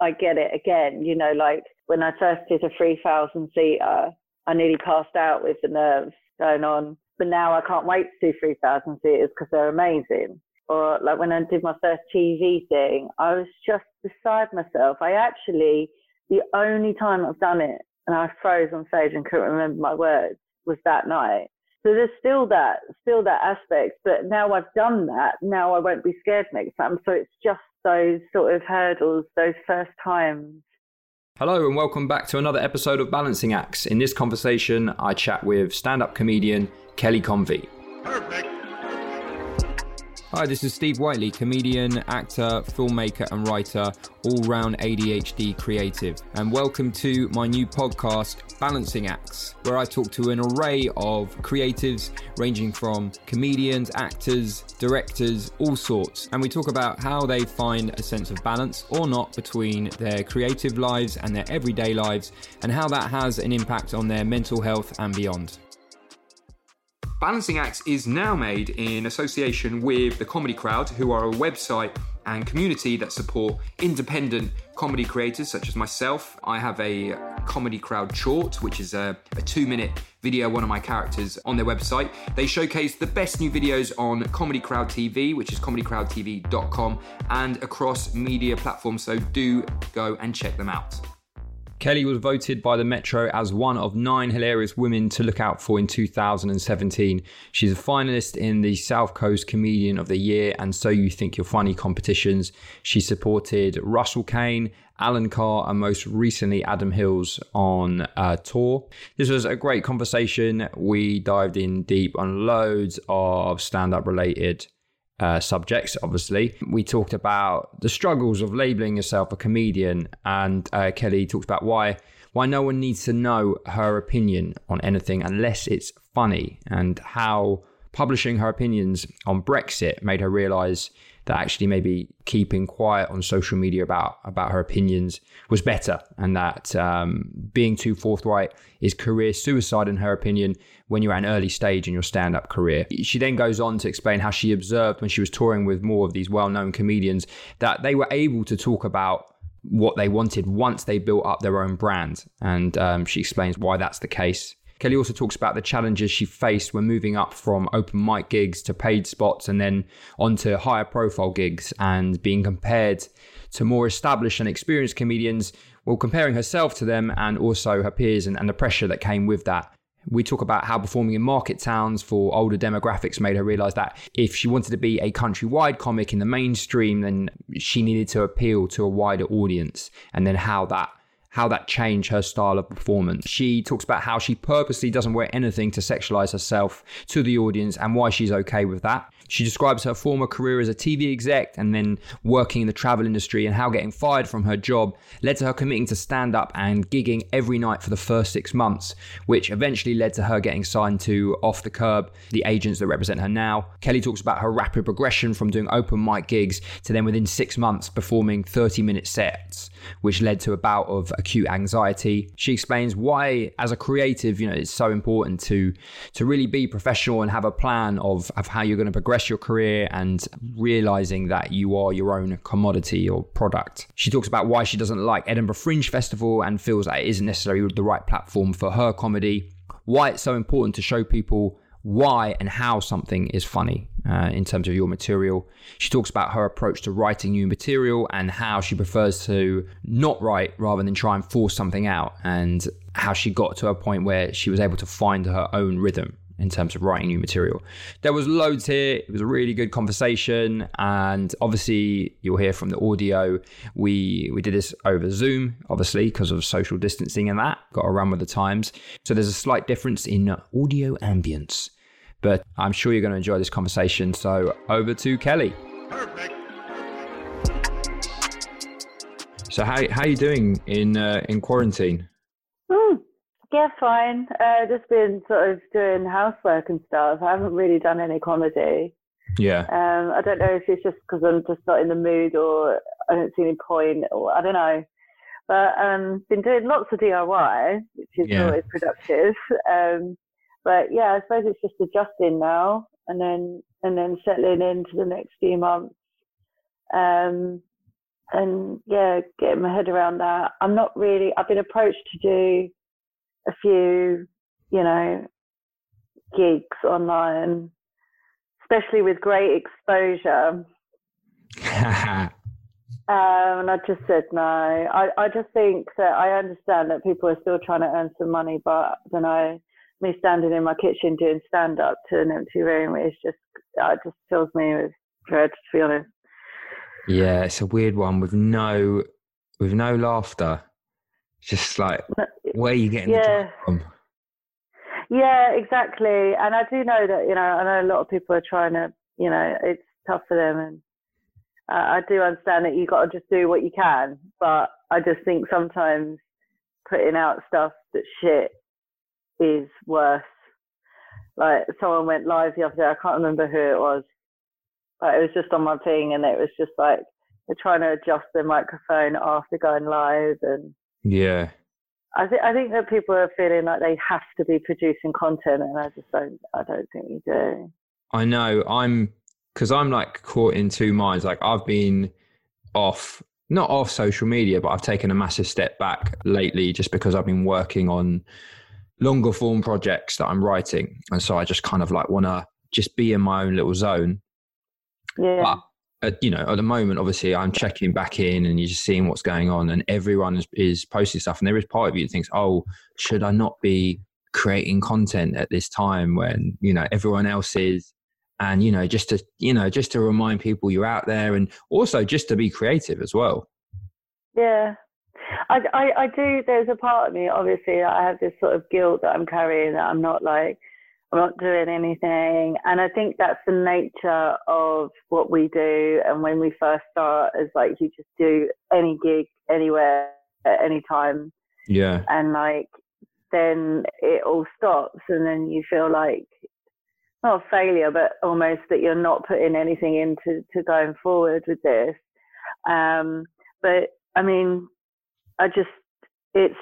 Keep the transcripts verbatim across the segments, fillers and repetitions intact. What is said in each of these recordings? I get it again. You know, like when I first did a three thousand seater, I nearly passed out with the nerves going on. But now I can't wait to do three thousand seaters because they're amazing. Or like when I did my first T V thing, I was just beside myself. I actually, the only time I've done it, and I froze on stage and couldn't remember my words, was that night. So there's still that, still that aspect. But now I've done that. Now I won't be scared next time. So it's just those sort of hurdles, those first times. Hello and welcome back to another episode of Balancing Acts. In this conversation, I chat with stand-up comedian Kelly Convey. Perfect. Hi, this is Steve Whiteley, comedian, actor, filmmaker and writer, all-round A D H D creative. And welcome to my new podcast, Balancing Acts, where I talk to an array of creatives ranging from comedians, actors, directors, all sorts. And we talk about how they find a sense of balance or not between their creative lives and their everyday lives, and how that has an impact on their mental health and beyond. Balancing Acts is now made in association with the Comedy Crowd, who are a website and community that support independent comedy creators such as myself. I have a Comedy Crowd short, which is a, a two-minute video, one of my characters, on their website. They showcase the best new videos on Comedy Crowd T V, which is comedy crowd t v dot com, and across media platforms, so do go and check them out. Kelly was voted by the Metro as one of nine hilarious women to look out for in two thousand seventeen. She's a finalist in the South Coast Comedian of the Year and So You Think You're Funny competitions. She supported Russell Kane, Alan Carr, and most recently Adam Hills on a tour. This was a great conversation. We dived in deep on loads of stand-up related Uh, subjects, obviously. We talked about the struggles of labelling yourself a comedian, and uh, Kelly talked about why why no one needs to know her opinion on anything unless it's funny, and how publishing her opinions on Brexit made her realise that actually maybe keeping quiet on social media about, about her opinions was better, and that um, being too forthright is career suicide, in her opinion, when you're at an early stage in your stand-up career. She then goes on to explain how she observed when she was touring with more of these well-known comedians that they were able to talk about what they wanted once they built up their own brand, and um, she explains why that's the case. Kelly also talks about the challenges she faced when moving up from open mic gigs to paid spots and then onto higher profile gigs, and being compared to more established and experienced comedians while comparing herself to them and also her peers, and, and the pressure that came with that. We talk about how performing in market towns for older demographics made her realise that if she wanted to be a countrywide comic in the mainstream, then she needed to appeal to a wider audience, and then how that how that changed her style of performance. She talks about how she purposely doesn't wear anything to sexualise herself to the audience and why she's okay with that. She describes her former career as a T V exec and then working in the travel industry, and how getting fired from her job led to her committing to stand-up and gigging every night for the first six months, which eventually led to her getting signed to Off the Kerb, the agents that represent her now. Kelly talks about her rapid progression from doing open mic gigs to then within six months performing thirty-minute sets, which led to a bout of acute anxiety. She explains why, as a creative, you know, it's so important to to really be professional and have a plan of, of how you're going to progress progress your career and realizing that you are your own commodity or product. She talks about why she doesn't like Edinburgh Fringe Festival and feels that it isn't necessarily the right platform for her comedy, why it's so important to show people why and how something is funny uh, in terms of your material. She talks about her approach to writing new material and how she prefers to not write rather than try and force something out, and how she got to a point where she was able to find her own rhythm in terms of writing new material. There was loads here. It was a really good conversation. And obviously you'll hear from the audio. We we did this over Zoom, obviously, because of social distancing and that. Got to run with the times. So there's a slight difference in audio ambience. But I'm sure you're going to enjoy this conversation. So over to Kelly. Perfect. So how how are you doing in uh, in quarantine? Mm. Yeah, fine. Uh, just been sort of doing housework and stuff. I haven't really done any comedy. Yeah. Um, I don't know if it's just because I'm just not in the mood, or I don't see any point, or I don't know. But um, been doing lots of D I Y, which is yeah. always productive. Um, but yeah, I suppose it's just adjusting now, and then and then settling into the next few months. Um, and yeah, getting my head around that. I'm not really. I've been approached to do a few, you know, gigs online, especially with great exposure. um, and I just said no. I, I just think that I understand that people are still trying to earn some money, but you know, me standing in my kitchen doing stand-up to an empty room is just, it just fills me with dread, to be honest. Yeah, it's a weird one with no, with no laughher. Just like, where are you getting yeah. the job from? Yeah, exactly. And I do know that, you know, I know a lot of people are trying to, you know, it's tough for them. And I, I do understand that you got to just do what you can. But I just think sometimes putting out stuff that's shit is worse. Like, someone went live the other day. I can't remember who it was. But it was just on my thing. And it was just like, they're trying to adjust their microphone after going live. And yeah, I think I think that people are feeling like they have to be producing content, and I just don't. I don't think you do. I know. I'm because I'm like caught in two minds. Like I've been off, not off social media, but I've taken a massive step back lately, just because I've been working on longer form projects that I'm writing, and so I just kind of like want to just be in my own little zone. Yeah. But you know, at the moment, obviously, I'm checking back in and you're just seeing what's going on, and everyone is, is posting stuff. And there is part of you that thinks, oh, should I not be creating content at this time when, you know, everyone else is? And, you know, just to, you know, just to remind people you're out there, and also just to be creative as well. Yeah, I, I, I do. There's a part of me, obviously, that I have this sort of guilt that I'm carrying, that I'm not like, I'm not doing anything. And I think that's the nature of what we do. And when we first start, is like you just do any gig anywhere at any time. Yeah. And like then it all stops, and then you feel like not a failure, but almost that you're not putting anything into to going forward with this. Um, but I mean, I just it's.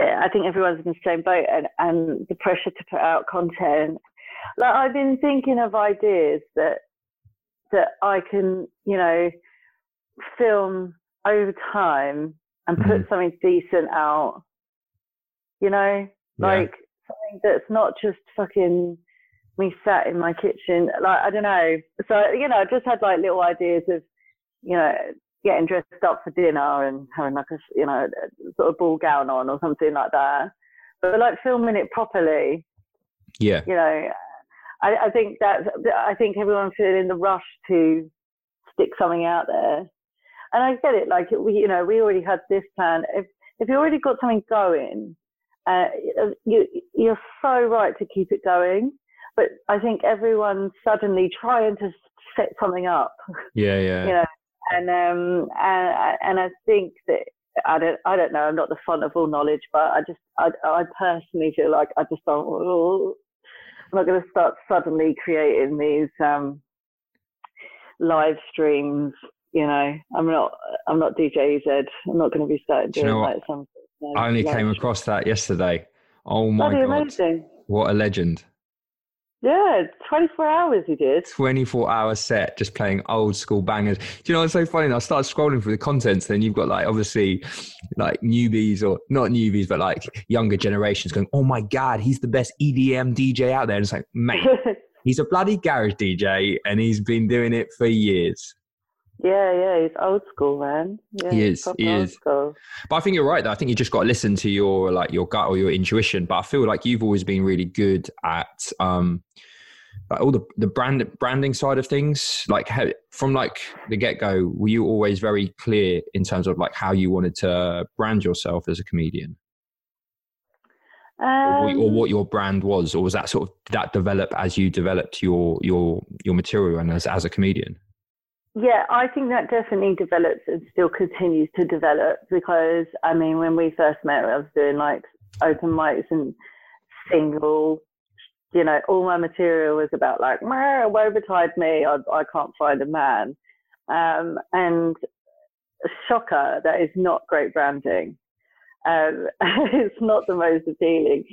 I think everyone's in the same boat, and, and the pressure to put out content. Like I've been thinking of ideas that that I can, you know, film over time and put mm-hmm. something decent out. You know, like yeah. something that's not just fucking me sat in my kitchen. Like I don't know. So you know, I just had like little ideas of, you know, getting dressed up for dinner and having like a, you know, sort of ball gown on or something like that, but like filming it properly. Yeah. You know, I, I think that I think everyone's feeling the rush to stick something out there, and I get it. Like we, you know, we already had this plan. If if you already got something going, uh, you you're so right to keep it going. But I think everyone's suddenly trying to set something up. Yeah, yeah. You know. And um and, and I think that I don't I don't know I'm not the font of all knowledge, but I just I I personally feel like I just don't oh, I'm not going to start suddenly creating these um live streams. You know, I'm not I'm not D J E Z. I'm not going to be starting doing Do you know like some. You know, I only came across that yesterday. Oh my God! Amazing. What a legend! Yeah, twenty-four hours he did. twenty-four hour set, just playing old school bangers. Do you know what's so funny? I started scrolling through the contents, then you've got like, obviously, like newbies or not newbies, but like younger generations going, oh my God, he's the best E D M D J out there. And it's like, mate, he's a bloody garage D J and he's been doing it for years. Yeah, yeah, he's old school, man. Yeah, he is, he is. But I think you're right, though. I think you just got to listen to your like your gut or your intuition. But I feel like you've always been really good at um, like all the the brand branding side of things. Like how, from like the get go, were you always very clear in terms of like how you wanted to brand yourself as a comedian, um, or, or what your brand was, or was that sort of did that develop as you developed your your your material and as as a comedian? Yeah, I think that definitely develops and still continues to develop because, I mean, when we first met, I was doing like open mics and single, you know, all my material was about like, woe betide me, I, I can't find a man. Um, and shocker, that is not great branding. Um, it's not the most appealing.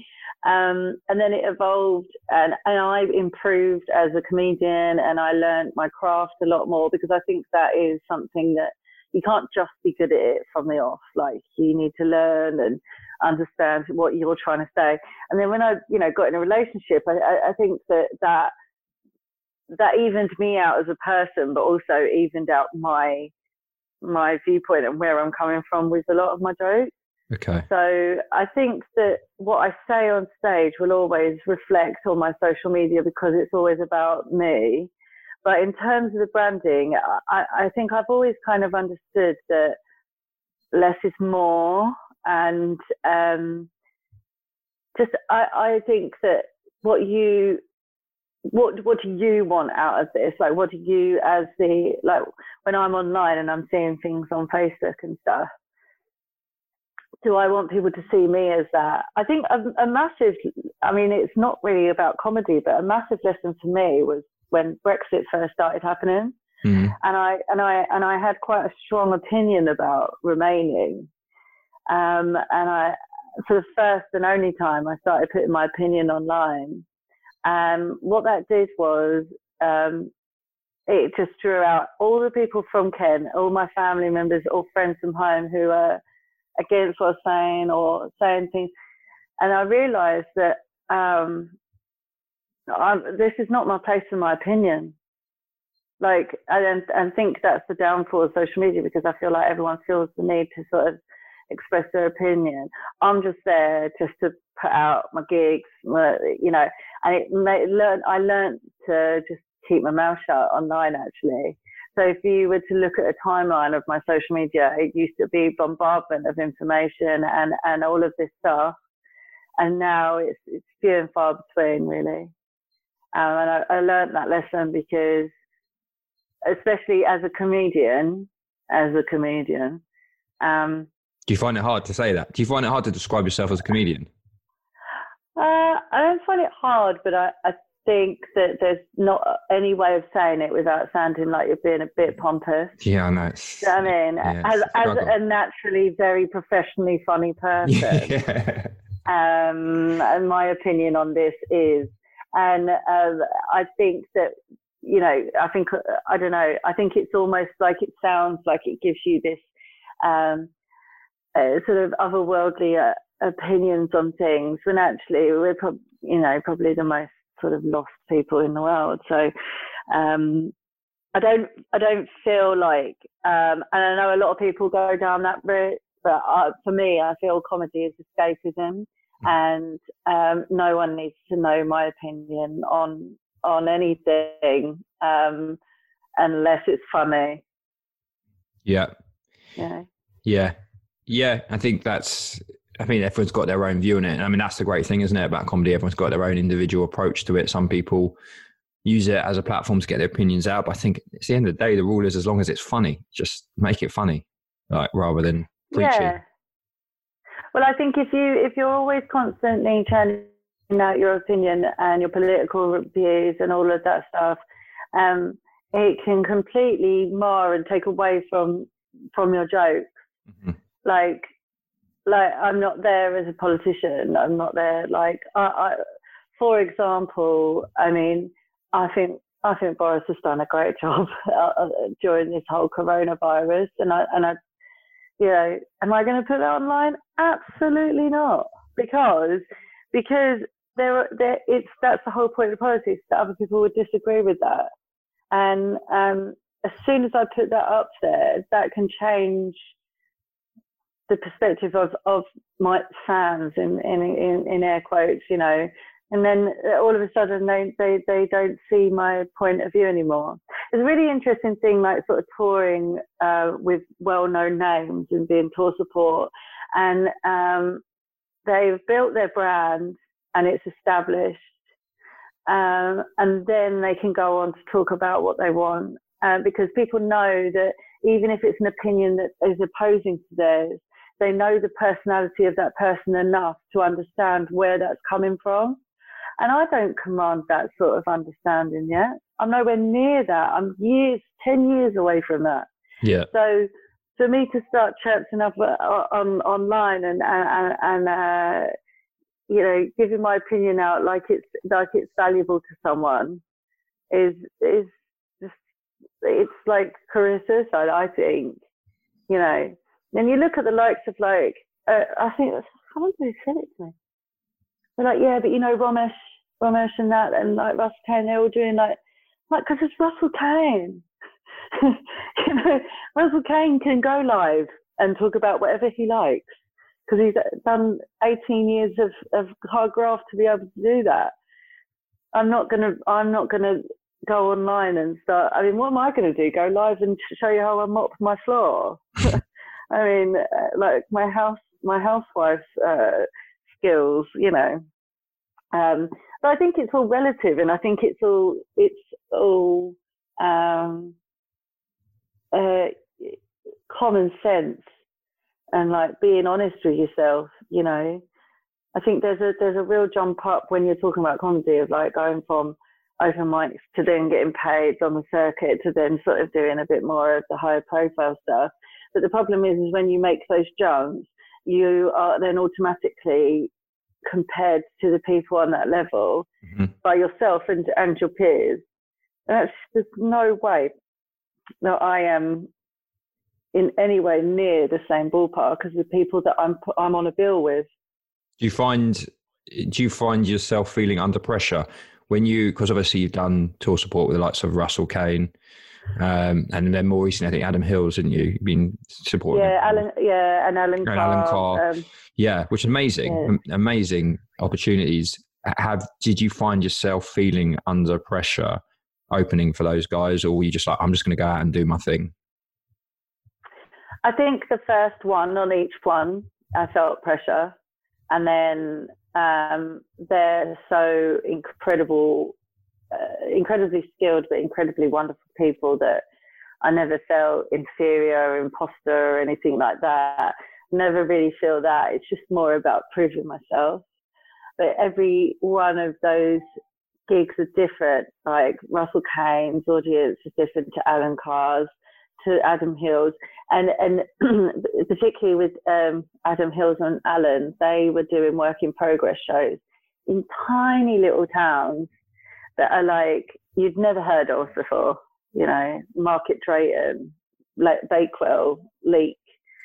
Um, and then it evolved and, and I improved as a comedian and I learned my craft a lot more because I think that is something that you can't just be good at it from the off. Like you need to learn and understand what you're trying to say. And then when I, you know, got in a relationship, I, I, I think that, that that evened me out as a person, but also evened out my, my viewpoint and where I'm coming from with a lot of my jokes. Okay. So I think that what I say on stage will always reflect on my social media because it's always about me. But in terms of the branding, I, I think I've always kind of understood that less is more. And um, just I, I think that what you what what do you want out of this? Like what do you as the like when I'm online and I'm seeing things on Facebook and stuff. Do I want people to see me as that? I think a, a massive, I mean, it's not really about comedy, but a massive lesson for me was when Brexit first started happening. Mm-hmm. And I, and I, and I had quite a strong opinion about remaining. Um, and I, for the first and only time I started putting my opinion online. And what that did was, um, it just drew out all the people from Kent, all my family members, all friends from home who are against what I was saying or saying things. And I realised that um, I'm, this is not my place for my opinion. Like, and, and think that's the downfall of social media because I feel like everyone feels the need to sort of express their opinion. I'm just there just to put out my gigs, my, you know, and it made, learn, I learned to just keep my mouth shut online actually. So if you were to look at a timeline of my social media, it used to be bombardment of information and, and all of this stuff. And now it's, it's few and far between, really. Um, and I, I learned that lesson because, especially as a comedian, as a comedian. Um, Do you find it hard to say that? Do you find it hard to describe yourself as a comedian? Uh, I don't find it hard, but I, I think that there's not any way of saying it without sounding like you're being a bit pompous. Yeah, I know. Do you know what I mean? Yeah, as a as a naturally very professionally funny person. Yeah. Um, and my opinion on this is, and um, I think that, you know, I think, I don't know, I think it's almost like it sounds like it gives you this um, uh, sort of otherworldly uh, opinions on things when actually we're pro- you know, probably the most sort of lost people in the world. So um I don't I don't feel like um and I know a lot of people go down that route, but I, for me I feel comedy is escapism and um no one needs to know my opinion on on anything um unless it's funny. Yeah. Yeah. Yeah. Yeah. I think that's I mean, everyone's got their own view on it. I mean, that's the great thing, isn't it, about comedy? Everyone's got their own individual approach to it. Some people use it as a platform to get their opinions out. But I think at the end of the day, the rule is as long as it's funny, just make it funny, like rather than preaching. Yeah. Well, I think if you if you're always constantly turning out your opinion and your political views and all of that stuff, um, it can completely mar and take away from from your jokes. Mm-hmm. Like. Like, I'm not there as a politician. I'm not there, like, I, I, for example, I mean, I think I think Boris has done a great job uh, during this whole coronavirus, and I and I, you know, am I going to put it online? Absolutely not, because because there there it's that's the whole point of politics, that other people would disagree with that, and um, as soon as I put that up there, that can change the perspective of, of my fans in, in in in air quotes, you know, and then all of a sudden they, they, they don't see my point of view anymore. It's a really interesting thing, like sort of touring uh, with well-known names and being tour support, and um, they've built their brand and it's established, um, and then they can go on to talk about what they want, uh, because people know that even if it's an opinion that is opposing to theirs, they know the personality of that person enough to understand where that's coming from. And I don't command that sort of understanding yet. I'm nowhere near that. I'm years, ten years away from that. Yeah. So for me to start chirping up on, online and, and, and uh, you know, giving my opinion out like it's, like it's valuable to someone is, is just, it's like career suicide, I think, you know. And you look at the likes of, like, uh, I think someone who said it to me. They're like, yeah, but you know, Romesh, Romesh and that, and like Russell Kane, they're all doing like, like, because it's Russell Kane. You know, Russell Kane can go live and talk about whatever he likes because he's done eighteen years of, of hard graft to be able to do that. I'm not gonna, I'm not gonna go online and start. I mean, what am I gonna do? Go live and show you how I mop my floor? I mean, uh, like my house, my housewife uh, skills, you know. Um, but I think it's all relative, and I think it's all, it's all um, uh, common sense, and like being honest with yourself, you know. I think there's a there's a real jump up when you're talking about comedy, of like going from open mics to then getting paid on the circuit to then sort of doing a bit more of the higher profile stuff. But the problem is, is when you make those jumps, you are then automatically compared to the people on that level, mm-hmm. by yourself and, and your peers. And that's, there's no way that I am in any way near the same ballpark as the people that I'm I'm on a bill with. Do you find do you find yourself feeling under pressure when you, because obviously you've done tour support with the likes of Russell Kane? Um, and then more recently, I think Adam Hills, didn't you? You've been supporting, yeah, Alan, yeah, and Alan Carr, Alan Carr. Um, yeah, which is amazing, yeah. amazing opportunities. Have did you find yourself feeling under pressure opening for those guys, or were you just like, I'm just going to go out and do my thing? I think the first one, on each one, I felt pressure, and then um, they're so incredible. Uh, incredibly skilled but incredibly wonderful people that I never felt inferior or imposter or anything like that. Never really feel that. It's just more about proving myself. But every one of those gigs are different. Like Russell Kane's audience is different to Alan Carr's, to Adam Hills, and and particularly with um, Adam Hills and Alan, they were doing work in progress shows in tiny little towns that are like, you'd never heard of before, you know, Market Drayton, like Bakewell, Leek.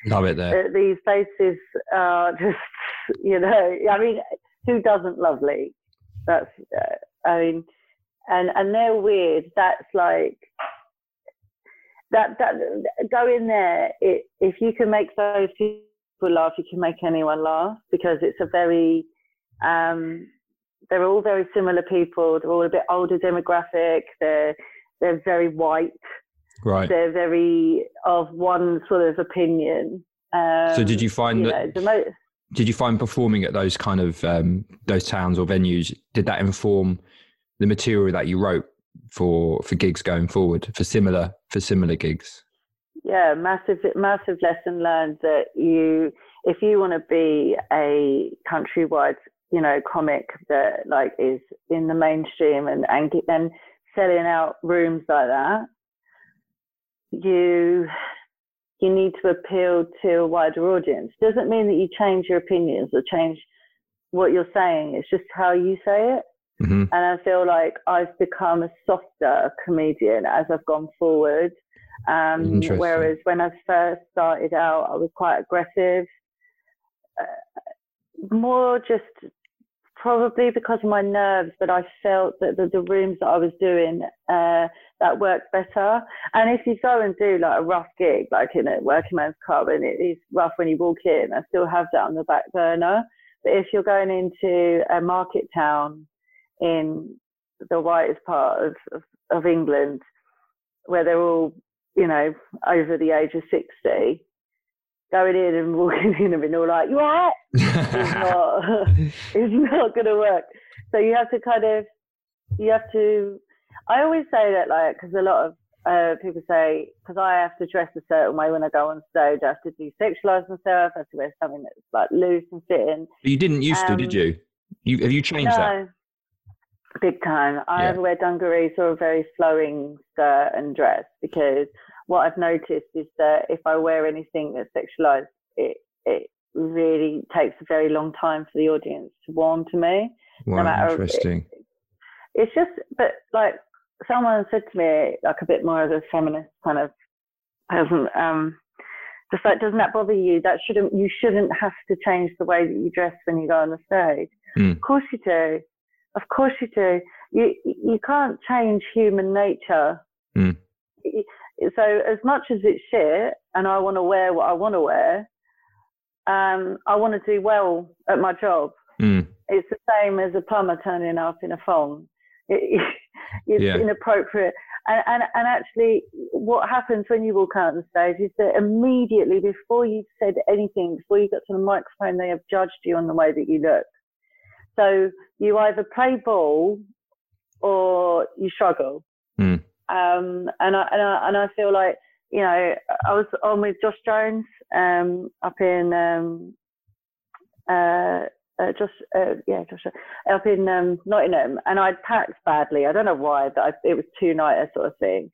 Love it there. Uh, these places are just, you know, I mean, who doesn't love Leek? That's, uh, I mean, and, and they're weird. That's like, that, that, go in there. It, if you can make those people laugh, you can make anyone laugh, because it's a very, um, they're all very similar people. They're all a bit older demographic. They're they're very white. Right. They're very of one sort of opinion. Um, so did you find you that? Know, most, did you find performing at those kind of um, those towns or venues? Did that inform the material that you wrote for for gigs going forward, for similar for similar gigs? Yeah, massive massive lesson learned that you if you want to be a countrywide, you know, comic that like is in the mainstream and, and, and selling out rooms like that, you, you need to appeal to a wider audience. Doesn't mean that you change your opinions or change what you're saying. It's just how you say it. Mm-hmm. And I feel like I've become a softer comedian as I've gone forward. Um, whereas when I first started out, I was quite aggressive, uh, more just probably because of my nerves, but I felt that the, the rooms that I was doing, uh, that worked better. And if you go and do like a rough gig, like in a working man's club, and it is rough when you walk in, I still have that on the back burner. But if you're going into a market town in the whitest part of, of, of England, where they're all, you know, over the age of sixty, going in and walking in and being all like, you all right? It's not, it's not going to work. So you have to kind of, you have to, I always say that, like, because a lot of uh, people say, because I have to dress a certain way when I go on stage, I have to desexualise myself, I have to wear something that's like loose and fitting. But you didn't used um, to, did you? you? Have you changed no, that? Big time. I yeah. either wear dungarees or a very flowing skirt and dress, because what I've noticed is that if I wear anything that's sexualized, it it really takes a very long time for the audience to warm to me. Wow, no matter interesting. It, it's just, but like someone said to me, like a bit more of a feminist kind of person, um, just like, doesn't that bother you? That shouldn't, you shouldn't have to change the way that you dress when you go on the stage. Mm. Of course you do. Of course you do. You you can't change human nature. Mm. So as much as it's shit and I want to wear what I want to wear, um, I want to do well at my job. Mm. It's the same as a plumber turning up in a thong. It, it's yeah. inappropriate. And, and, and actually what happens when you walk out on stage is that immediately before you've said anything, before you got to the microphone, they have judged you on the way that you look. So you either play ball or you struggle. Mm. Um, and, I, and I and I feel like, you know, I was on with Josh Jones um, up in, um, uh, uh, Josh, uh, yeah, Josh, up in um, Nottingham, and I'd packed badly. I don't know why, but I, it was two-nighter sort of thing.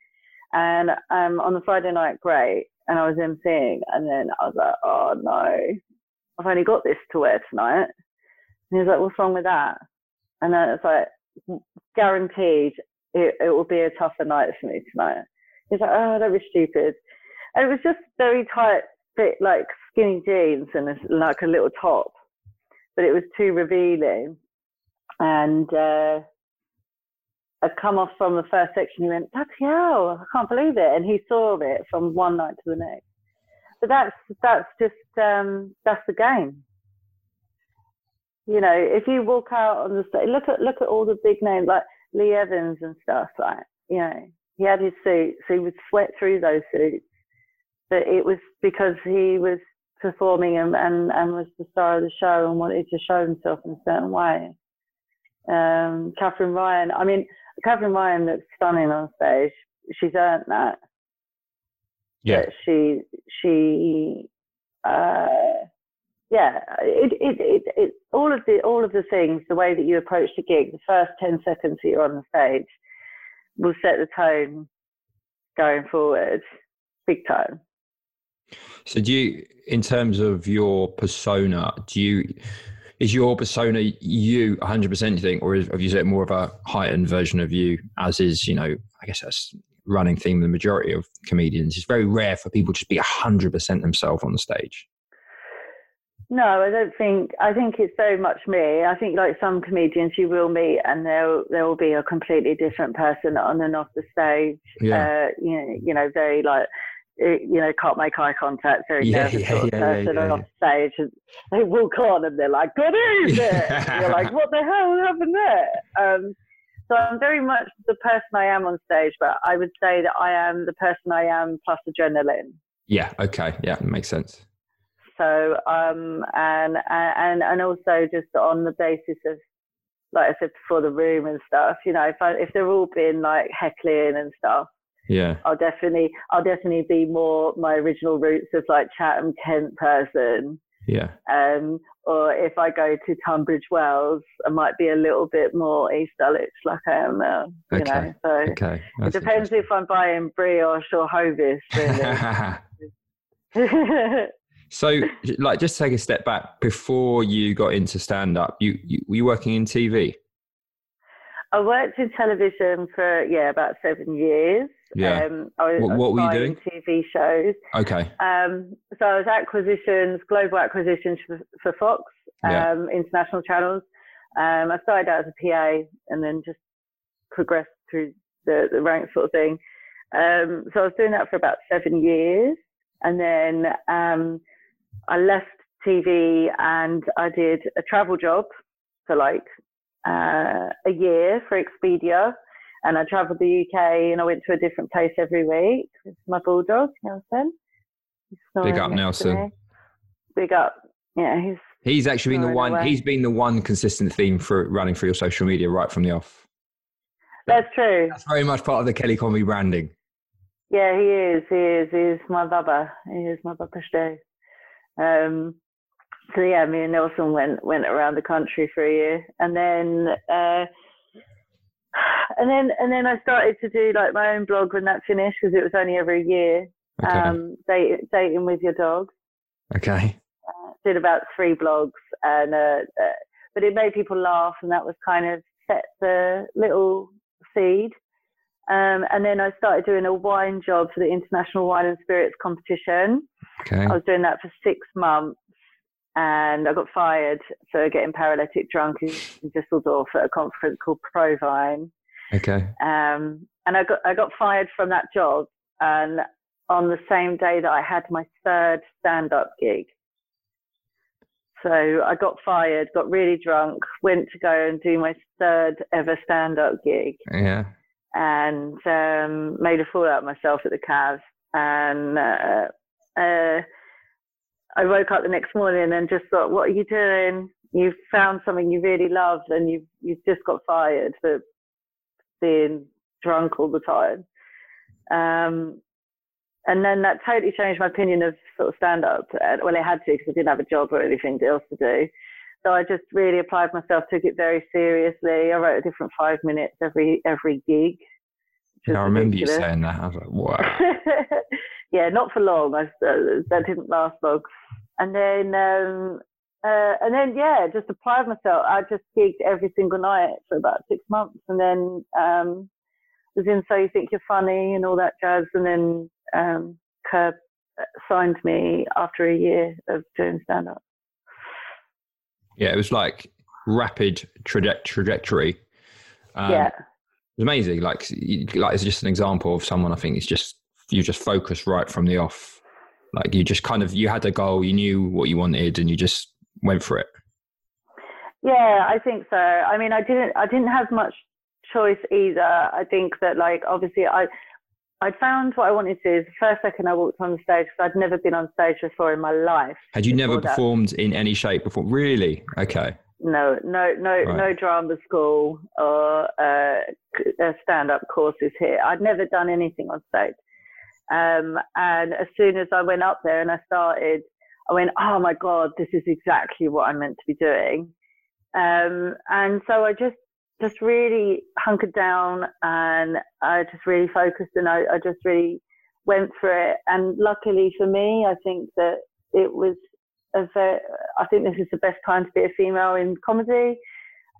And um, on the Friday night, great, and I was emceeing, and then I was like, oh, no, I've only got this to wear tonight. And he was like, what's wrong with that? And then it's like, guaranteed it, it will be a tougher night for me tonight. He's like, oh, don't be stupid. And it was just very tight fit, like skinny jeans and this, like a little top, but it was too revealing. And uh, I'd come off from the first section, he went, bloody hell, I can't believe it. And he saw it from one night to the next. But that's, that's just, um, that's the game. You know, if you walk out on the stage, look at look at all the big names like Lee Evans and stuff. Like, you know, he had his suits, so he would sweat through those suits, but it was because he was performing and, and, and was the star of the show and wanted to show himself in a certain way. Um, Catherine Ryan, I mean, Catherine Ryan looks stunning on stage. She's earned that. Yeah. But she she. Uh, Yeah, it, it, it, it, all of the, all of the things, the way that you approach the gig, the first ten seconds that you're on the stage will set the tone going forward, big time. So do you, in terms of your persona, do you, is your persona you one hundred percent you think, or is, have you said more of a heightened version of you, as is, you know, I guess that's running theme of the majority of comedians. It's very rare for people to just be one hundred percent themselves on the stage. No, I don't think, I think it's very much me. I think like some comedians you will meet and they'll, they'll be a completely different person on and off the stage. Yeah. Uh, you know, you know, very like, you know, can't make eye contact, very yeah, nervous yeah, sort of yeah, person yeah, yeah. off stage. And they walk on and they're like, good evening. And you're like, what the hell happened there? Um, so I'm very much the person I am on stage, but I would say that I am the person I am plus adrenaline. Yeah. Okay. Yeah. That makes sense. So, um, and, and, and also just on the basis of, like I said before, the room and stuff, you know, if I, if they're all being like heckling and stuff, yeah, I'll definitely, I'll definitely be more my original roots of like Chatham Kent person. Yeah. Um, or if I go to Tunbridge Wells, I might be a little bit more East Dulwich like I am now, you okay. know, so okay. it depends if I'm buying brioche or Hovis, really. So, like, just take a step back. Before you got into stand-up, you, you were you working in T V? I worked in television for, yeah, about seven years. Yeah. Um, I was, what, I was what were you doing? T V shows. Okay. Um, so I was acquisitions, global acquisitions for, for Fox, um, yeah. international channels. Um, I started out as a P A and then just progressed through the, the ranks sort of thing. Um, so I was doing that for about seven years. And then um, I left T V and I did a travel job for like uh, a year for Expedia. And I travelled the U K and I went to a different place every week with my bulldog, Nelson. Big up, Nelson. Big up. Yeah, he's he's actually been the one. Away. He's been the one consistent theme for running through your social media right from the off. That's that, true. That's very much part of the Kelly Convey branding. Yeah, he is. He is. He is my baba. He is my baba Stu. Um, so yeah, me and Nelson went went around the country for a year, and then. Uh, And then and then I started to do like my own blog when that finished, because it was only every year. Okay. Um, date, dating with your dog. Okay. Uh, did about three blogs, and uh, uh, but it made people laugh, and that was kind of set the little seed. Um, and then I started doing a wine job for the International Wine and Spirits Competition. Okay. I was doing that for six months, and I got fired for getting paralytic drunk in Düsseldorf at a conference called ProVine. Okay. Um, and I got I got fired from that job, and on the same day that I had my third stand-up gig. So I got fired, got really drunk, went to go and do my third ever stand-up gig. Yeah. And um, made a fool out of myself at the Cavs. And uh, uh, I woke up the next morning and just thought, what are you doing? You've found something you really love, and you've, you've just got fired for being drunk all the time. Um, and then that totally changed my opinion of sort of stand-up. Well, it had to, because I didn't have a job or anything else to do. So I just really applied myself, took it very seriously. I wrote a different five minutes every every gig. Yeah, I remember ridiculous. You saying that. I was like, wow. Yeah, not for long. I, uh, that didn't last long. And then, um, uh, and then, yeah, just applied myself. I just gigged every single night for about six months, and then um, was in So You Think You're Funny and all that jazz. And then um, Kerb signed me after a year of doing stand-up. Yeah, it was like rapid traje- trajectory. Um, yeah. It's amazing. Like, like it's just an example of someone. I think it's just you just focus right from the off. Like you just kind of you had a goal, you knew what you wanted, and you just went for it. Yeah, I think so. I mean, I didn't, I didn't have much choice either. I think that like obviously I, I found what I wanted to do. The first second I walked on the stage, because I'd never been on stage before in my life. Had you never performed that in any shape before? Really? Okay. No, no, no, right. No drama school or uh, stand-up courses here. I'd never done anything on stage. Um, and as soon as I went up there and I started, I went, oh my God, this is exactly what I'm meant to be doing. Um, and so I just, just really hunkered down, and I just really focused, and I, I just really went for it. And luckily for me, I think that it was, Of, uh, I think this is the best time to be a female in comedy.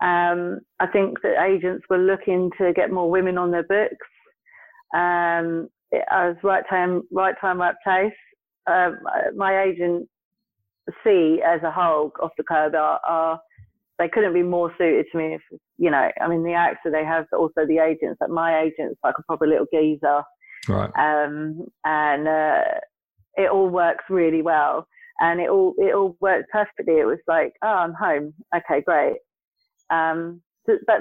Um, I think that agents were looking to get more women on their books. Um, it, I was right time, right time, right place. Um, my agent C as a whole, Off the Kerb, are, are they couldn't be more suited to me. If, you know, I mean the acts that they have, but also the agents. Like my agent's like a proper little geezer, right? Um, and uh, it all works really well. And it all it all worked perfectly. It was like, oh, I'm home. Okay, great. Um, but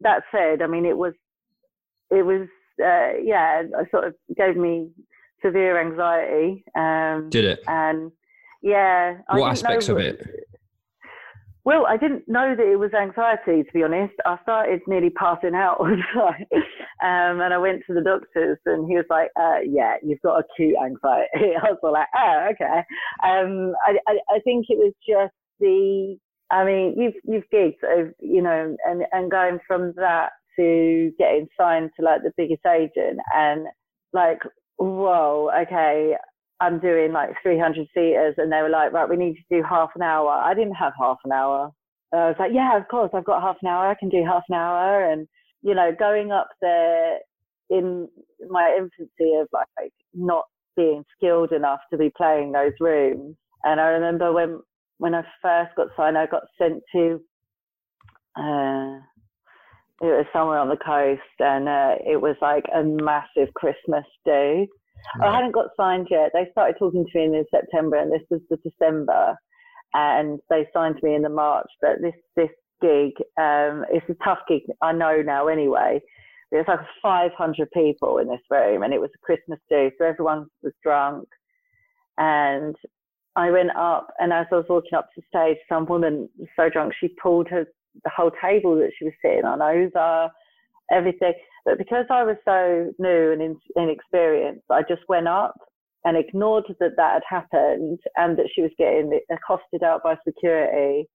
that said, I mean, it was, it was, uh, yeah, it sort of gave me severe anxiety. Um, Did it? And yeah. What I aspects know, of it? Well, I didn't know that it was anxiety, to be honest. I started nearly passing out all the time. Um, and I went to the doctors, and he was like, uh, yeah, you've got acute anxiety. I was like, oh, okay. Um, I, I, I think it was just the, I mean, you've, you've gigged, you know, and, and going from that to getting signed to like the biggest agent, and like, whoa, okay. I'm doing like three hundred seaters, and they were like, right, we need to do half an hour. I didn't have half an hour. I was like, yeah, of course, I've got half an hour, I can do half an hour. And, you know, going up there in my infancy of like not being skilled enough to be playing those rooms. And I remember when when I first got signed, I got sent to, uh, it was somewhere on the coast, and uh, it was like a massive Christmas do. Right. I hadn't got signed yet. They started talking to me in September, and this was the December, and they signed me in the March. But this this gig, um, it's a tough gig, I know now anyway. There was like five hundred people in this room, and it was a Christmas do, so everyone was drunk. And I went up, and as I was walking up to stage, some woman was so drunk she pulled her the whole table that she was sitting on over, everything. But because I was so new and in, inexperienced, I just went up and ignored that that had happened and that she was getting accosted out by security,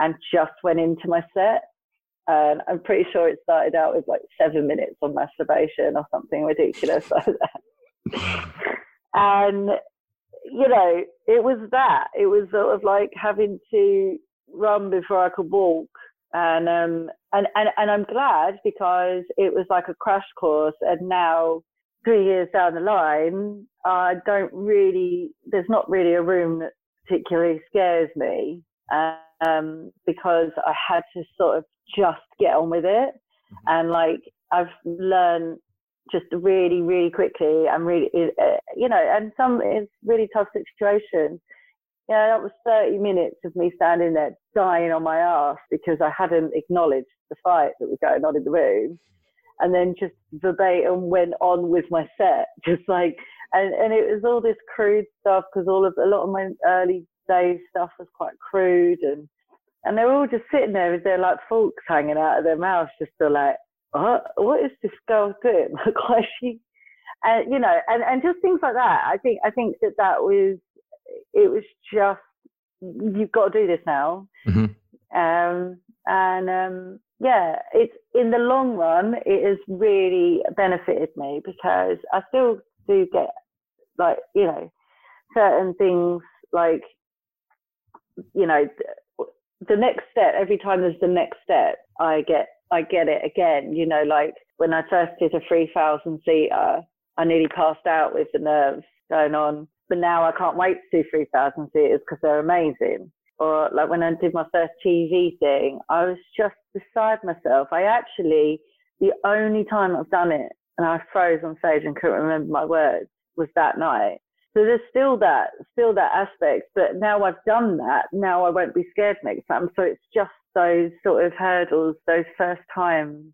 and just went into my set. And I'm pretty sure it started out with like seven minutes on masturbation or something ridiculous like that. And, you know, it was that. It was sort of like having to run before I could walk. And um and, and, and I'm glad, because it was like a crash course, and now three years down the line, I don't really, there's not really a room that particularly scares me, um, because I had to sort of just get on with it. Mm-hmm. And like I've learned just really, really quickly, and really, you know, and some is really tough situations. You know, that was thirty minutes of me standing there dying on my ass because I hadn't acknowledged the fight that was going on in the room, and then just verbatim went on with my set, just like, and, and it was all this crude stuff, because all of a lot of my early days stuff was quite crude, and and they were all just sitting there with their like forks hanging out of their mouths, just still like, what, what is this girl doing? Like, why is she, and you know, and and just things like that. I think I think that that was. It was just, you've got to do this now. Mm-hmm. Um, and um, yeah, it's, in the long run, it has really benefited me, because I still do get, like, you know, certain things, like, you know, the next step, every time there's the next step, I get, I get it again. You know, like when I first did a three thousand seater, I nearly passed out with the nerves going on. But now I can't wait to do three thousand theatres because they're amazing. Or like when I did my first T V thing, I was just beside myself. I actually, the only time I've done it and I froze on stage and couldn't remember my words was that night. So there's still that, still that aspect. But now I've done that, now I won't be scared next time. So it's just those sort of hurdles, those first times,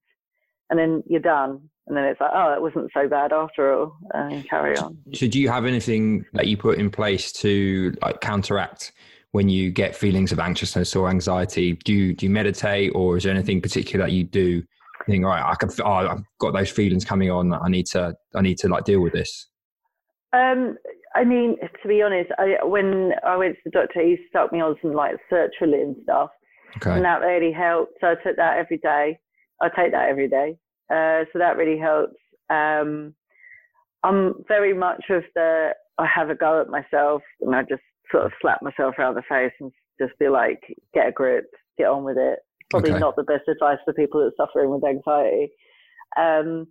and then you're done. And then it's like, oh, that wasn't so bad after all, and carry on. So do you have anything that you put in place to like counteract when you get feelings of anxiousness or anxiety? Do you, do you meditate, or is there anything particular that you do? You think, all right, I can, oh, I've got those feelings coming on. I need to, I need to like deal with this. Um, I mean, to be honest, I, when I went to the doctor, he stuck me on some like sertraline stuff, okay. And that really helped. So I took that every day. I take that every day. Uh, so that really helps. Um, I'm very much of the, I have a go at myself, and I just sort of slap myself around the face and just be like, get a grip, get on with it. Probably okay. Not the best advice for people that are suffering with anxiety. Um,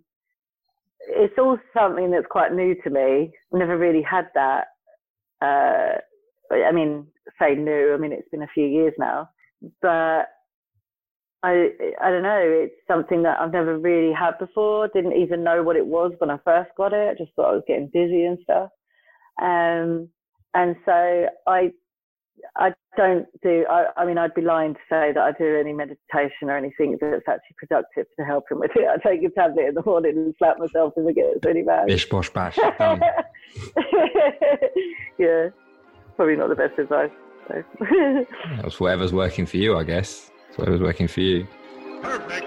it's all something that's quite new to me. I've never really had that. Uh, I mean, say new, I mean, it's been a few years now, but I I don't know, it's something that I've never really had before. Didn't even know what it was when I first got it. I just thought I was getting dizzy and stuff. Um, and so I I don't do, I, I mean, I'd be lying to say that I do any meditation or anything that's actually productive to help him with it. I take a tablet in the morning and slap myself if I get really bad. Bish, bosh, bash. Done. Yeah, probably not the best advice. So. That's whatever's working for you, I guess. So it was working for you. Perfect.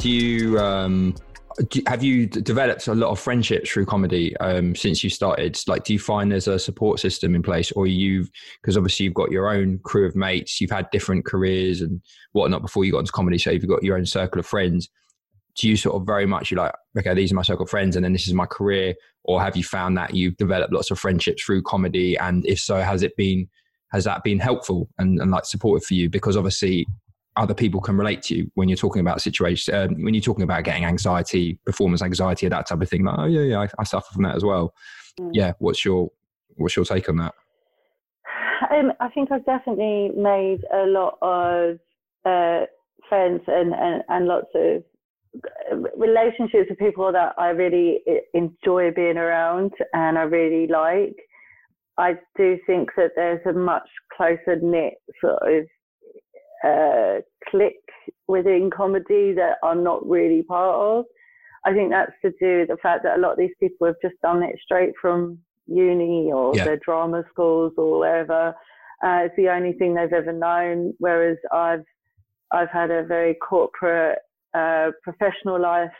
Do you, um, do, have you d- developed a lot of friendships through comedy um, since you started? Like, do you find there's a support system in place, or you've, because obviously you've got your own crew of mates, you've had different careers and whatnot before you got into comedy, so you've got your own circle of friends. Do you sort of very much, you're like, okay, these are my circle of friends and then this is my career, or have you found that you've developed lots of friendships through comedy? And if so, has it been, has that been helpful and, and like supportive for you? Because obviously other people can relate to you when you're talking about situations, um, when you're talking about getting anxiety, performance anxiety, or that type of thing. Like, oh yeah, yeah, I, I suffer from that as well. Mm. Yeah, what's your what's your take on that? Um, I think I've definitely made a lot of uh, friends and, and, and lots of relationships with people that I really enjoy being around and I really like. I do think that there's a much closer knit sort of uh click within comedy that I'm not really part of. I think that's to do with the fact that a lot of these people have just done it straight from uni or yeah. their drama schools or wherever. Uh, it's the only thing they've ever known, whereas I've I've had a very corporate uh professional life,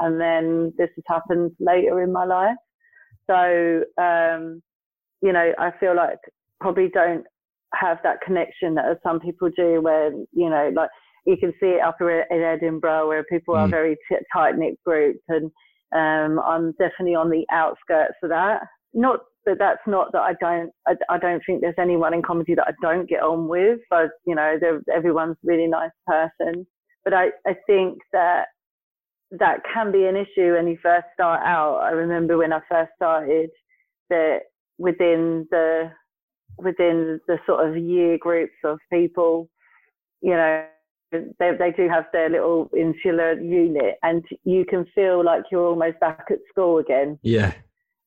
and then this has happened later in my life. So um you know, I feel like probably don't have that connection that some people do, where, you know, like you can see it up in Edinburgh where people mm. are very t- tight-knit group, and um I'm definitely on the outskirts of that. Not that that's not that I don't I, I don't think there's anyone in comedy that I don't get on with, but you know, everyone's a really nice person. But I, I think that that can be an issue when you first start out. I remember when I first started that within the within the sort of year groups of people, you know, they they do have their little insular unit, and you can feel like you're almost back at school again. Yeah.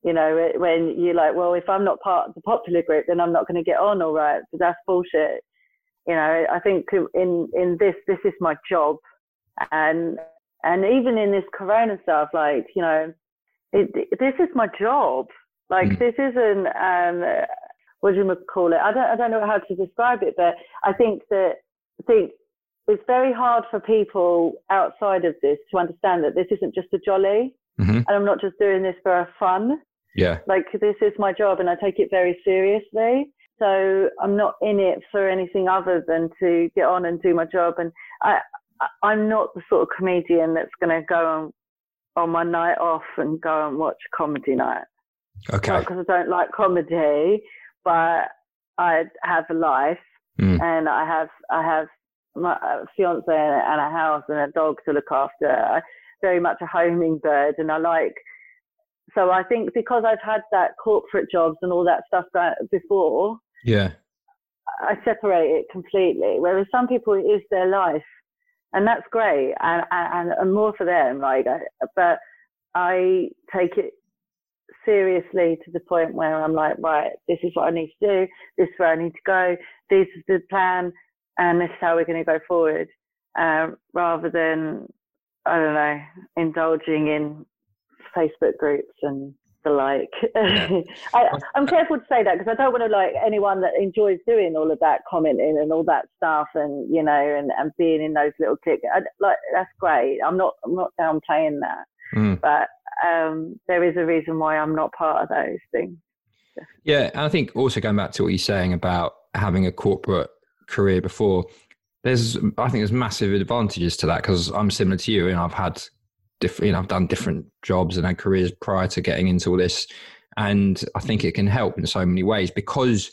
You know, when you're like, well, if I'm not part of the popular group, then I'm not going to get on all right, but that's bullshit. You know, I think in, in this, this is my job. And and even in this corona stuff, like, you know, it, this is my job. Like, mm. this isn't... Um, what do you call it? I don't, I don't know how to describe it, but I think that I think it's very hard for people outside of this to understand that this isn't just a jolly, mm-hmm. and I'm not just doing this for fun. Yeah, like this is my job, and I take it very seriously. So I'm not in it for anything other than to get on and do my job. And I, I'm not the sort of comedian that's going to go on, on my night off and go and watch comedy night. Okay. Not because I don't like comedy. But I have a life, mm. and I have I have my fiance and a house and a dog to look after. I'm very much a hummingbird, and I like. So I think because I've had that corporate jobs and all that stuff before, yeah, I separate it completely. Whereas some people, it is their life, and that's great, and and, and more for them. Like, but I take it seriously to the point where I'm like, right, this is what I need to do, this is where I need to go, this is the plan, and this is how we're going to go forward, uh, rather than, I don't know, indulging in Facebook groups and the like. Yeah. I, I'm careful to say that because I don't want to, like, anyone that enjoys doing all of that commenting and all that stuff, and you know, and, and being in those little cliques, like that's great. I'm not I'm not downplaying that, mm. but Um, there is a reason why I'm not part of those things. Yeah, and I think also going back to what you're saying about having a corporate career before, there's I think there's massive advantages to that, because I'm similar to you, and I've had different, you know, I've done different jobs and had careers prior to getting into all this, and I think it can help in so many ways because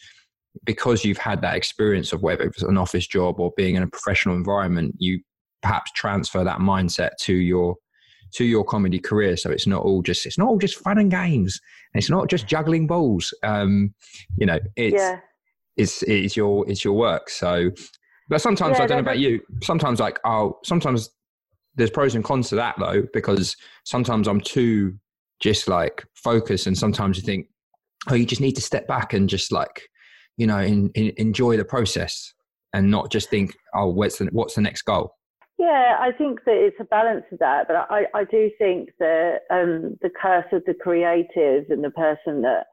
because you've had that experience of whether it was an office job or being in a professional environment, you perhaps transfer that mindset to your. to your comedy career. So it's not all just, it's not all just fun and games, and it's not just juggling balls. Um, you know, it's, yeah. it's, it's your, it's your work. So, but sometimes yeah, I don't know about you, sometimes like, oh, sometimes there's pros and cons to that though, because sometimes I'm too just like focused, and sometimes you think, oh, you just need to step back and just like, you know, in, in, enjoy the process and not just think, oh, what's the, what's the next goal? Yeah, I think that it's a balance of that. But I, I do think that um, the curse of the creative and the person that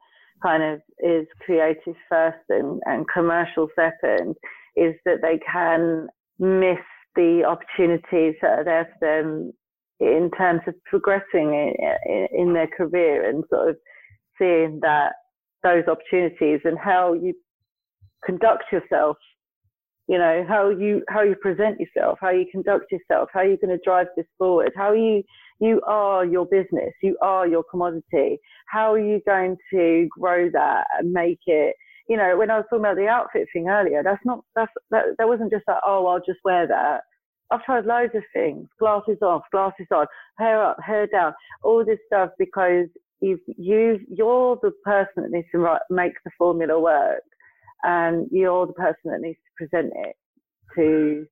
kind of is creative first and, and commercial second is that they can miss the opportunities that are there for them in terms of progressing in, in their career, and sort of seeing that those opportunities and how you conduct yourself, you know, how you how you present yourself, how you conduct yourself, how you're going to drive this forward, how you you are your business, you are your commodity, how are you going to grow that and make it, you know, when I was talking about the outfit thing earlier, that's not that's that, that wasn't just like, oh, I'll just wear that. I've tried loads of things, glasses off, glasses on, hair up, hair down, all this stuff, because you've you you're the person that needs to make the formula work. And you're the person that needs to present it to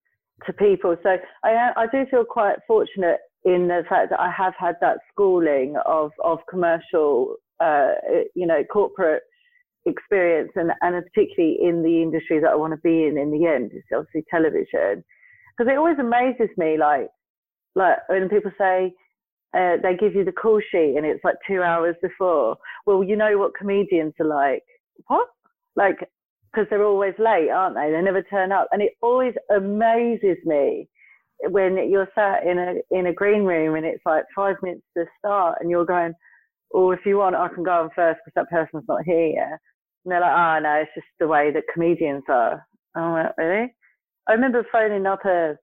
to people. So I I do feel quite fortunate in the fact that I have had that schooling of of commercial, uh, you know, corporate experience, and, and particularly in the industry that I want to be in. In the end, it's obviously television, because it always amazes me, like like when people say. Uh, they give you the call sheet and it's like two hours before. Well, you know what comedians are like. What? Like, because they're always late, aren't they? They never turn up. And it always amazes me when you're sat in a in a green room and it's like five minutes to start and you're going, oh, if you want, I can go on first because that person's not here yet. And they're like, oh, no, it's just the way that comedians are. I'm like, really? I remember phoning up a...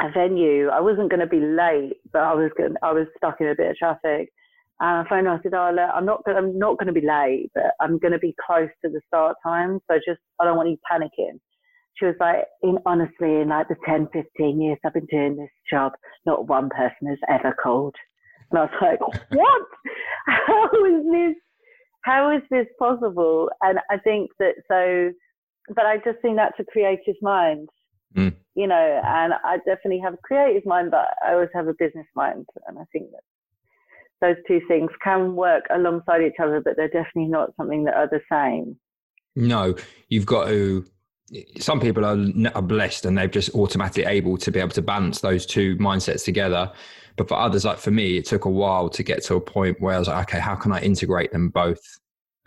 a venue. I wasn't going to be late, but I was going, I was stuck in a bit of traffic. And I phoned her, I said, oh, look, I'm not going, I'm not going to be late, but I'm going to be close to the start time. So just, I don't want you panicking. She was like, in honestly, in like the ten, fifteen years I've been doing this job, not one person has ever called. And I was like, what? How is this? How is this possible? And I think that so, but I just think that's a creative mind. Mm. You know, and I definitely have a creative mind, but I always have a business mind. And I think that those two things can work alongside each other, but they're definitely not something that are the same. No, you've got to, some people are, are blessed and they're just automatically able to be able to balance those two mindsets together. But for others, like for me, it took a while to get to a point where I was like, okay, how can I integrate them both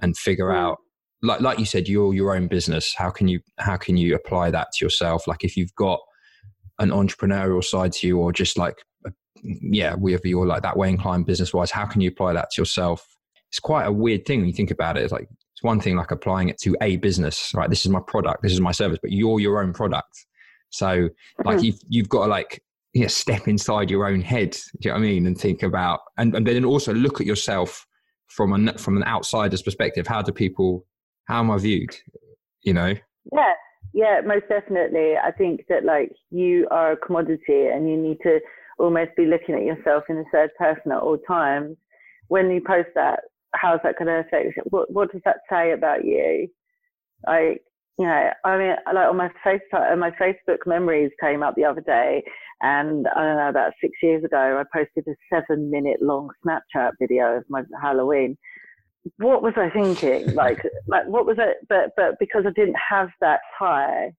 and figure mm. out, Like like you said, you're your own business. How can you how can you apply that to yourself? Like if you've got an entrepreneurial side to you, or just like yeah, whether you're like that way inclined business wise, how can you apply that to yourself? It's quite a weird thing when you think about it. It's like it's one thing like applying it to a business, right? This is my product, this is my service, but you're your own product. So like mm-hmm. you've you've got to like yeah you know, step inside your own head. Do you know what I mean? And think about and, and then also look at yourself from an from an outsider's perspective. How do people How am I viewed, you know? Yeah, yeah, most definitely. I think that, like, you are a commodity and you need to almost be looking at yourself in the third person at all times. When you post that, how's that going to affect you? What, what does that say about you? Like, you know, I mean, like on my, face, my Facebook memories came up the other day, and I don't know, about six years ago, I posted a seven-minute long Snapchat video of my Halloween. What was I thinking? Like, like what was it? But, but because I didn't have that tie,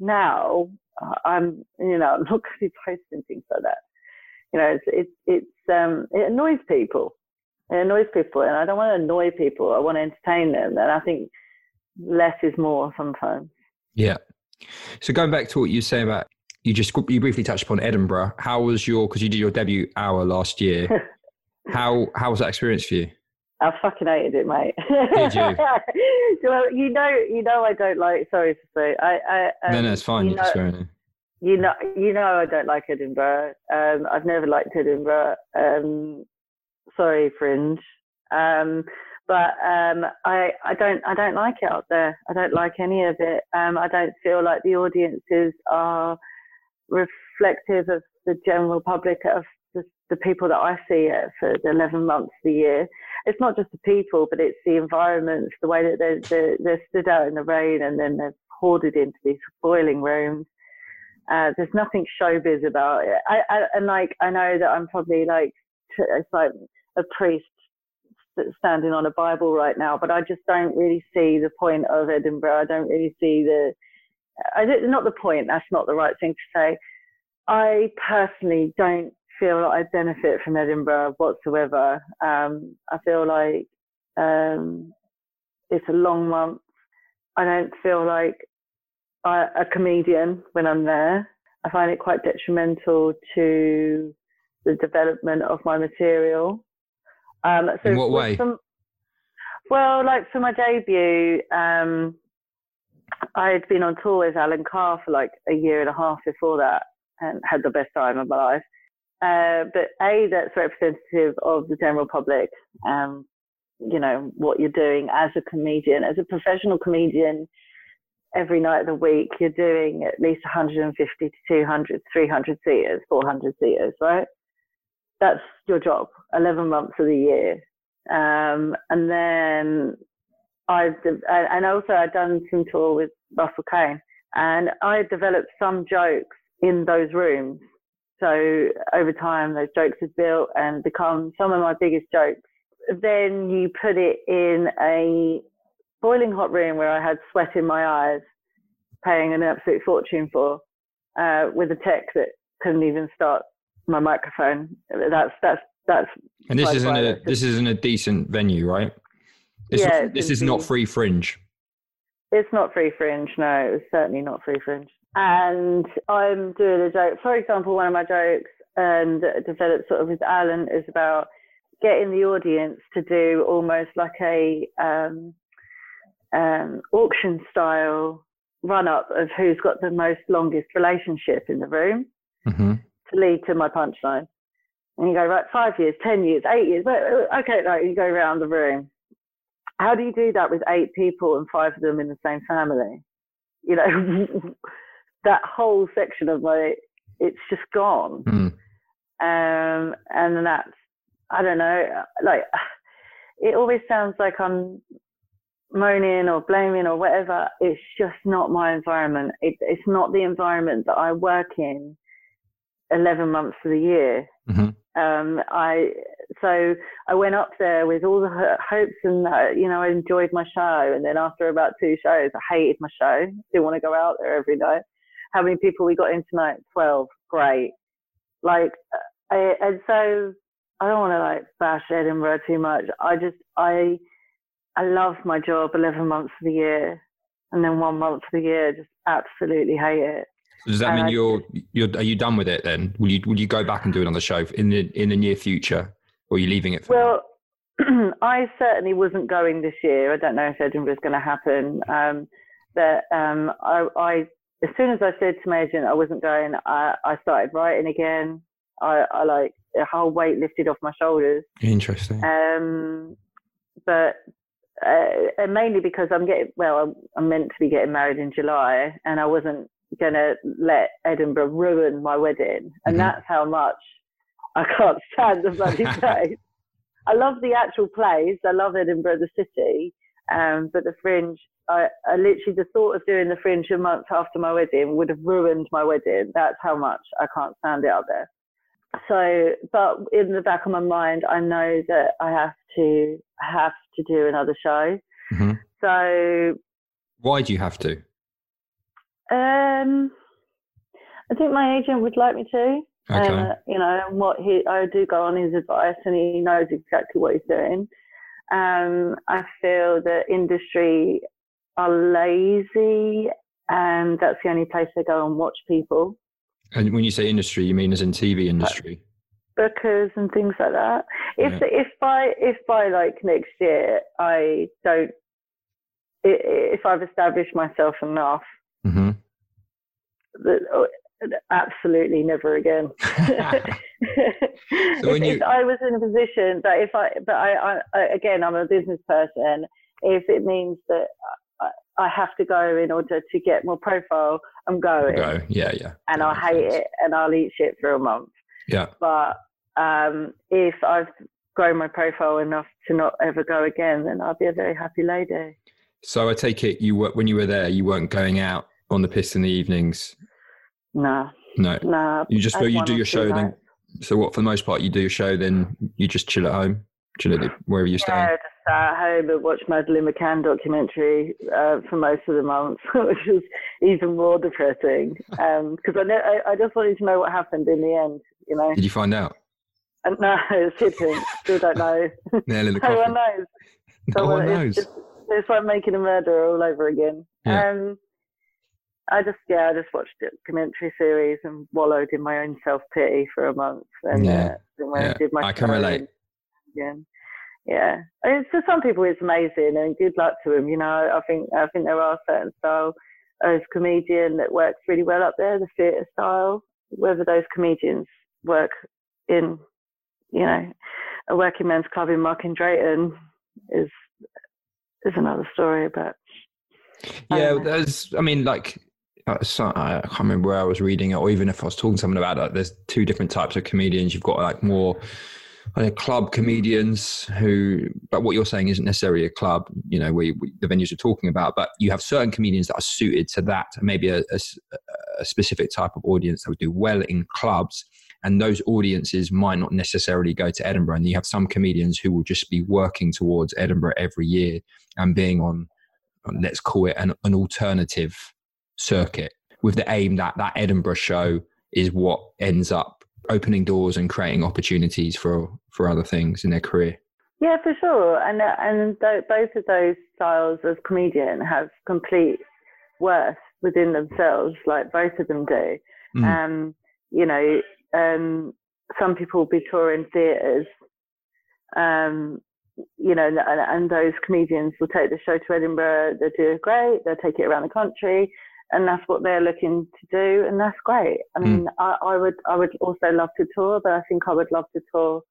now I'm, you know, I'm not going to be posting things like that. You know, it's, it's, it's um, it annoys people. It annoys people, and I don't want to annoy people. I want to entertain them, and I think less is more sometimes. Yeah. So going back to what you say about you just you briefly touched upon Edinburgh. How was your? Because you did your debut hour last year. how how was that experience for you? I fucking hated it, mate. Did you? Well, you know, you know, I don't like. Sorry to say, I. I um, no, no, it's fine. You know, sorry. you know, you know, I don't like Edinburgh. Um, I've never liked Edinburgh. Um, sorry, Fringe. Um, but um, I, I don't, I don't like it up there. I don't like any of it. Um, I don't feel like the audiences are reflective of the general public of. The people that I see it for the eleven months of the year. It's not just the people, but it's the environments, the way that they're, they're, they're stood out in the rain and then they're hoarded into these boiling rooms. Uh, there's nothing showbiz about it. I, I, and like, I know that I'm probably like, it's like a priest standing on a Bible right now, but I just don't really see the point of Edinburgh. I don't really see the, I don't, not the point, that's not the right thing to say. I personally don't feel like I benefit from Edinburgh whatsoever. Um, I feel like um, it's a long month. I don't feel like I, a comedian when I'm there. I find it quite detrimental to the development of my material. Um, so In what way? Some, well, like for my debut, um, I had been on tour with Alan Carr for like a year and a half before that and had the best time of my life. Uh, but A, that's representative of the general public, um, you know, what you're doing as a comedian. As a professional comedian, every night of the week, you're doing at least one hundred fifty to two hundred, three hundred seaters, four hundred seaters, right? That's your job, eleven months of the year. Um, and then I've, and also I've done some tour with Russell Kane, and I developed some jokes in those rooms. So over time, those jokes have built and become some of my biggest jokes. Then you put it in a boiling hot room where I had sweat in my eyes, paying an absolute fortune for, uh, with a tech that couldn't even start my microphone. That's that's that's. And this isn't a this isn't a decent venue, right? This yeah, is, this is not free fringe. It's not free fringe. No, it's certainly not free fringe. And I'm doing a joke, for example, one of my jokes and um, developed sort of with Alan is about getting the audience to do almost like a um, um, auction style run up of who's got the most longest relationship in the room, mm-hmm. to lead to my punchline. And you go, right, five years, ten years, eight years. Okay, like you go around the room. How do you do that with eight people and five of them in the same family? You know, that whole section of my, it's just gone. Mm. Um, and then that's, I don't know, like, it always sounds like I'm moaning or blaming or whatever. It's just not my environment. It, it's not the environment that I work in eleven months of the year. Mm-hmm. Um, I, so I went up there with all the hopes and, uh, you know, I enjoyed my show. And then after about two shows, I hated my show. Didn't want to go out there every night. How many people we got in tonight? twelve. Great. Like, I, and so I don't want to like bash Edinburgh too much. I just, I, I love my job eleven months of the year. And then one month of the year, just absolutely hate it. Does that and mean you're, you're, are you done with it then? Will you, will you go back and do another show in the, in the near future? Or are you leaving it for Well, I certainly wasn't going this year. I don't know if Edinburgh's going to happen. Um, but um, I, I, as soon as I said to my agent I wasn't going, I, I started writing again. I, I like, a whole weight lifted off my shoulders. Interesting. Um, but uh, mainly because I'm getting, well, I'm, I'm meant to be getting married in July and I wasn't going to let Edinburgh ruin my wedding. And mm-hmm. that's how much I can't stand the bloody place. I love the actual place. I love Edinburgh, the city. Um, but the Fringe, I, I literally, the thought of doing the Fringe a month after my wedding would have ruined my wedding. That's how much I can't stand it out there. So, but in the back of my mind, I know that I have to, have to do another show. Mm-hmm. So. Why do you have to? Um, I think my agent would like me to. Okay. And, uh, you know, what he, I do go on his advice and he knows exactly what he's doing. Um, I feel the industry are lazy and that's the only place they go and watch people. And when you say industry, you mean as in T V industry? Like bookers and things like that. If, yeah. if by, if by like next year, I don't, if I've established myself enough, mm-hmm. that, oh, absolutely never again. So if, you... if I was in a position that if I, but I, I, again, I'm a business person. If it means that I, I have to go in order to get more profile, I'm going. Go. Yeah, yeah. And I'll hate it and I'll eat shit for a month. Yeah. But um, if I've grown my profile enough to not ever go again, then I'll be a very happy lady. So I take it you were, when you were there, you weren't going out on the piss in the evenings. No. No. No. You just well, you do your show then. So what, for the most part, you do your show, then you just chill at home, chill at wherever you're staying? Yeah, just stay at home and watch Madeleine McCann documentary uh, for most of the month, which is even more depressing. Because um, I, know, I, I just wanted to know what happened in the end, you know. Did you find out? Uh, no, it's hidden. Still don't know. Nail in the coffin. No one knows. No one knows. It's, it's like making a murderer all over again. Yeah. Um, I just, yeah, I just watched a documentary series and wallowed in my own self-pity for a month. And yeah, uh, yeah. Did my I can relate. Again. Yeah. It's, for some people it's amazing and good luck to them. You know, I think I think there are certain style of comedian that works really well up there, the theatre style, whether those comedians work in, you know, a working men's club in Mark and Drayton is, is another story. But yeah, um, there's, I mean, like, So I can't remember where I was reading it, or even if I was talking to someone about it. There's two different types of comedians. You've got like more, I think, club comedians who, but what you're saying isn't necessarily a club, you know, where you, the venues you're talking about. But you have certain comedians that are suited to that, maybe a, a, a specific type of audience that would do well in clubs, and those audiences might not necessarily go to Edinburgh. And you have some comedians who will just be working towards Edinburgh every year and being on, let's call it an, an alternative circuit, with the aim that that Edinburgh show is what ends up opening doors and creating opportunities for for other things in their career. Yeah, for sure. And and th- both of those styles as comedian have complete worth within themselves, like both of them do. Mm. Um, you know, um, some people will be touring theatres, um, you know, and, and those comedians will take the show to Edinburgh. They do great. They'll take it around the country. And that's what they're looking to do, and that's great. I mean, mm. I, I would, I would also love to tour, but I think I would love to tour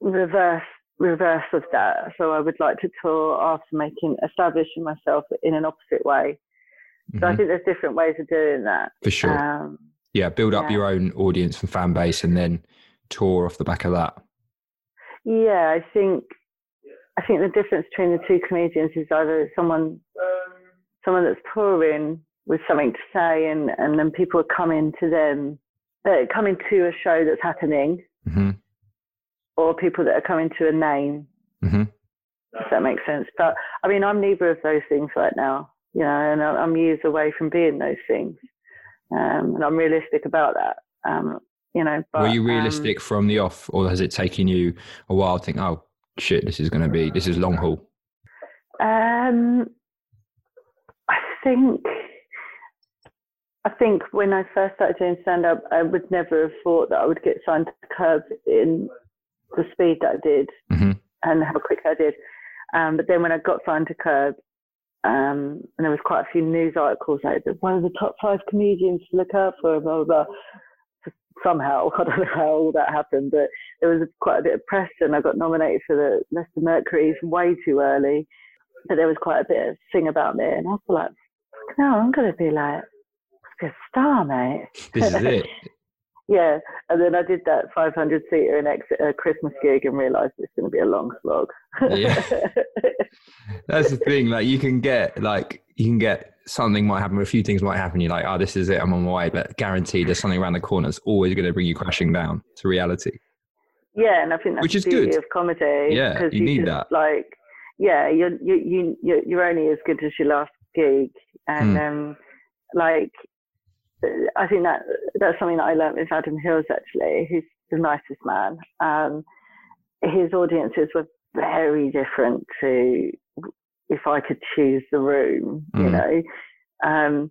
reverse, reverse of that. So I would like to tour after making, establishing myself in an opposite way. So mm-hmm. I think there's different ways of doing that. For sure. Um, yeah, build up yeah. your own audience and fan base, and then tour off the back of that. Yeah, I think, I think the difference between the two comedians is either someone. Someone that's touring with something to say, and, and then people are coming to them, uh, coming to a show that's happening, mm-hmm. or people that are coming to a name. Mm-hmm. If that makes sense. But I mean, I'm neither of those things right now, you know, and I'm years away from being those things, um, and I'm realistic about that, um, you know. But, were you realistic um, from the off, or has it taken you a while to think, oh shit, this is going to be this is long haul? Um. I think I think when I first started doing stand-up, I would never have thought that I would get signed to the Curb in the speed that I did mm-hmm. and how quick I did. Um, but then when I got signed to Curb, um, and there was quite a few news articles like one of the top five comedians to look out for, blah, blah, blah. Somehow, I don't know how all that happened, but there was quite a bit of press, and I got nominated for the Leicester Mercury's way too early. But there was quite a bit of thing about me, and I was like, no, I'm going to be like, I'll be a star, mate. This is it. Yeah. And then I did that five hundred seater in ex- uh, Christmas gig and realised it's going to be a long slog. Yeah. That's the thing. Like, you can get, like, you can get something might happen, a few things might happen. You're like, oh, this is it. I'm on my way. But guaranteed there's something around the corner that's always going to bring you crashing down to reality. Yeah. And I think that's Which is the beauty good. Of comedy. Yeah. You, you need just, that. Like, yeah, you're, you, you, you're only as good as your last gig. And mm. um, like, I think that that's something that I learned with Adam Hills, actually, who's the nicest man. Um, his audiences were very different to if I could choose the room, mm. you know. Um,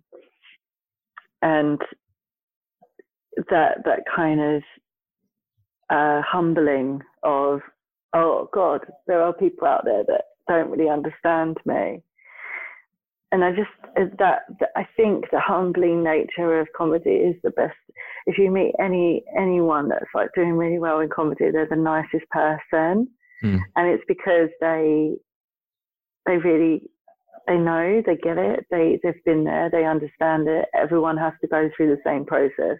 and that that kind of uh, humbling of, oh, God, there are people out there that don't really understand me. And I just, that, that I think the humbling nature of comedy is the best. If you meet any anyone that's like doing really well in comedy, they're the nicest person. Mm. And it's because they, they really, they know, they get it. They, they've been there, they understand it. Everyone has to go through the same process.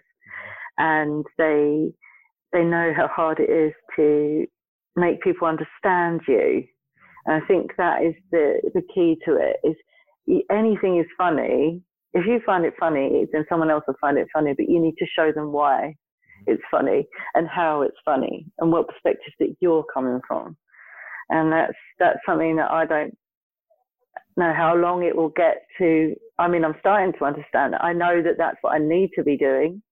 And they, they know how hard it is to make people understand you. And I think that is the, the key to it is, anything is funny If you find it funny, then someone else will find it funny, but you need to show them why it's funny and how it's funny and what perspective that you're coming from. And that's that's something that I don't know how long it will get to. I mean, I'm starting to understand that. I know that that's what I need to be doing,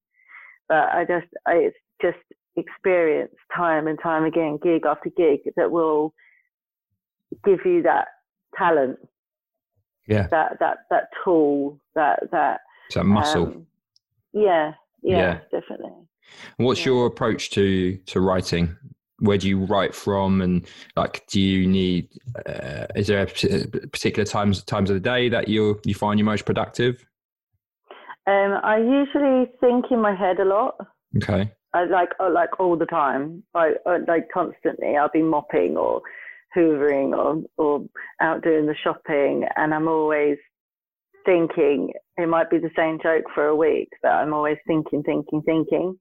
but I just I, it's just experience time and time again, gig after gig, that will give you that talent. Yeah. That that that tool, that that it's that muscle. Um, yeah, yeah, yeah, definitely. And what's yeah. your approach to to writing? Where do you write from, and like, do you need? Uh, is there a particular times times of the day that you you find you're most productive? Um, I usually think in my head a lot. Okay. I like like all the time, like like constantly. I'll be mopping or hoovering or or out doing the shopping, and I'm always thinking. It might be the same joke for a week, but I'm always thinking, thinking, thinking,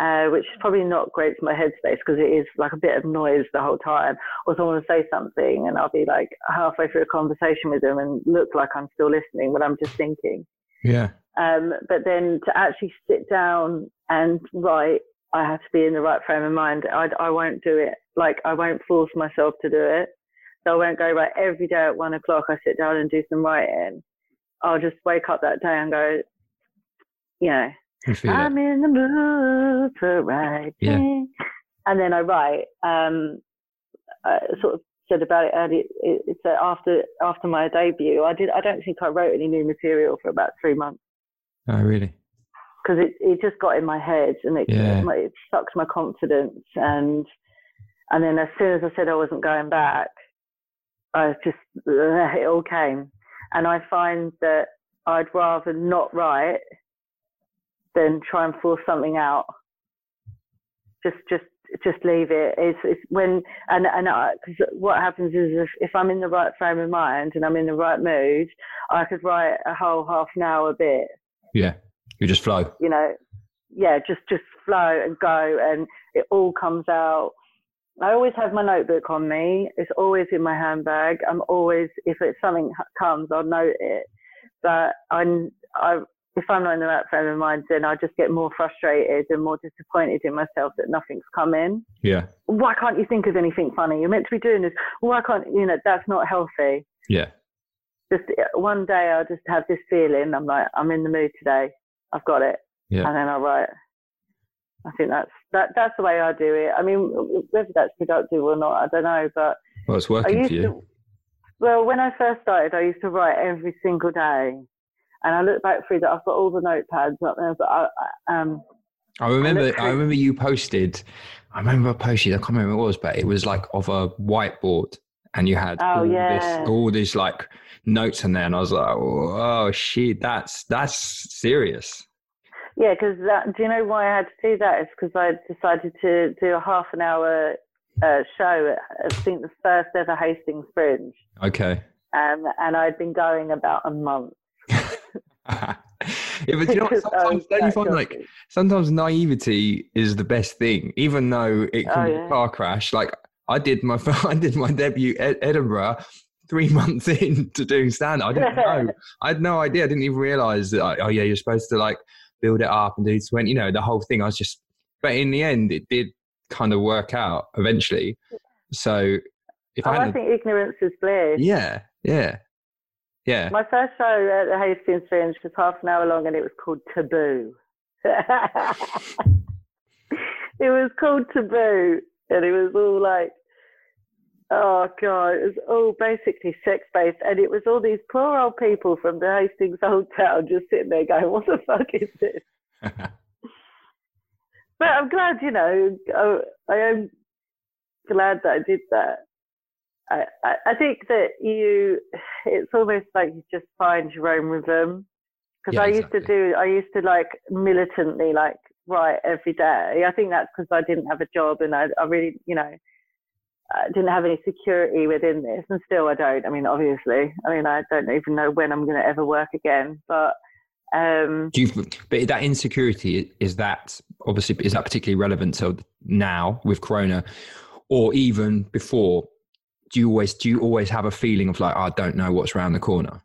uh, which is probably not great for my headspace, because it is like a bit of noise the whole time. Or someone will say something and I'll be like halfway through a conversation with them and look like I'm still listening, but I'm just thinking. Yeah. Um, but then to actually sit down and write, I have to be in the right frame of mind. I, I won't do it. Like, I won't force myself to do it. So I won't go, right, every day at one o'clock I sit down and do some writing. I'll just wake up that day and go, you know, I'm it. in the mood for writing. Yeah. And then I write. Um, I sort of said about it earlier. It's it, so after after my debut, I did. I don't think I wrote any new material for about three months. Oh, really? Because it, it just got in my head, and it, yeah. it sucked my confidence. And and then as soon as I said I wasn't going back, I just, it all came. And I find that I'd rather not write than try and force something out. Just just, just leave it. It's, it's when, and, and I, 'cause what happens is if, if I'm in the right frame of mind and I'm in the right mood, I could write a whole half an hour bit. Yeah. You just flow. You know, yeah, just, just flow and go, and it all comes out. I always have my notebook on me. It's always in my handbag. I'm always, if it's something comes, I'll note it. But I'm, I, if I'm not in the right frame of mind, then I just get more frustrated and more disappointed in myself that nothing's come in. Yeah. Why can't you think of anything funny? You're meant to be doing this. Why can't, you know, that's not healthy. Yeah. Just one day I'll just have this feeling. I'm like, I'm in the mood today. I've got it. Yeah. And then I'll write. I think that's that. That's the way I do it. I mean, whether that's productive or not, I don't know. But well, it's working for you. To, well, when I first started, I used to write every single day, and I look back through that. I've got all the notepads up there. But I, um, I remember. I, I remember you posted. I remember I posted. I can't remember what it was, but it was like of a whiteboard, and you had oh, all yeah. this, all these like notes in there, and I was like, oh shit, that's that's serious. Yeah, because do you know why I had to do that? It's because I decided to do a half an hour uh, show at, I think, the first ever Hastings Fringe. Okay. Um, and I'd been going about a month. Yeah, but you know what? Sometimes, don't you find, like, sometimes naivety is the best thing, even though it can oh, be yeah. a car crash. Like, I did my I did my debut at Edinburgh. Three months in to doing stand-up. I didn't know. I had no idea. I didn't even realise that. Like, oh yeah, you're supposed to like build it up and do this. When you know the whole thing, I was just. But in the end, it did kind of work out eventually. So, if oh, I, I think ignorance is bliss. Yeah, yeah, yeah. My first show at the Hastings Fringe was half an hour long, and it was called Taboo. It was called Taboo, and it was all like. Oh, God, it was all basically sex-based. And it was all these poor old people from the Hastings old town just sitting there going, what the fuck is this? But I'm glad, you know, I, I am glad that I did that. I, I, I think that you, it's almost like you just find your own rhythm. Because yeah, I exactly. used to do, I used to, like, militantly, like, write every day. I think that's because I didn't have a job and I, I really, you know, I didn't have any security within this, and still I don't. I mean, obviously, I mean, I don't even know when I'm going to ever work again. But um, do you, but that insecurity is that obviously is that particularly relevant to now with Corona, or even before? Do you always do you always have a feeling of like, I don't know what's around the corner?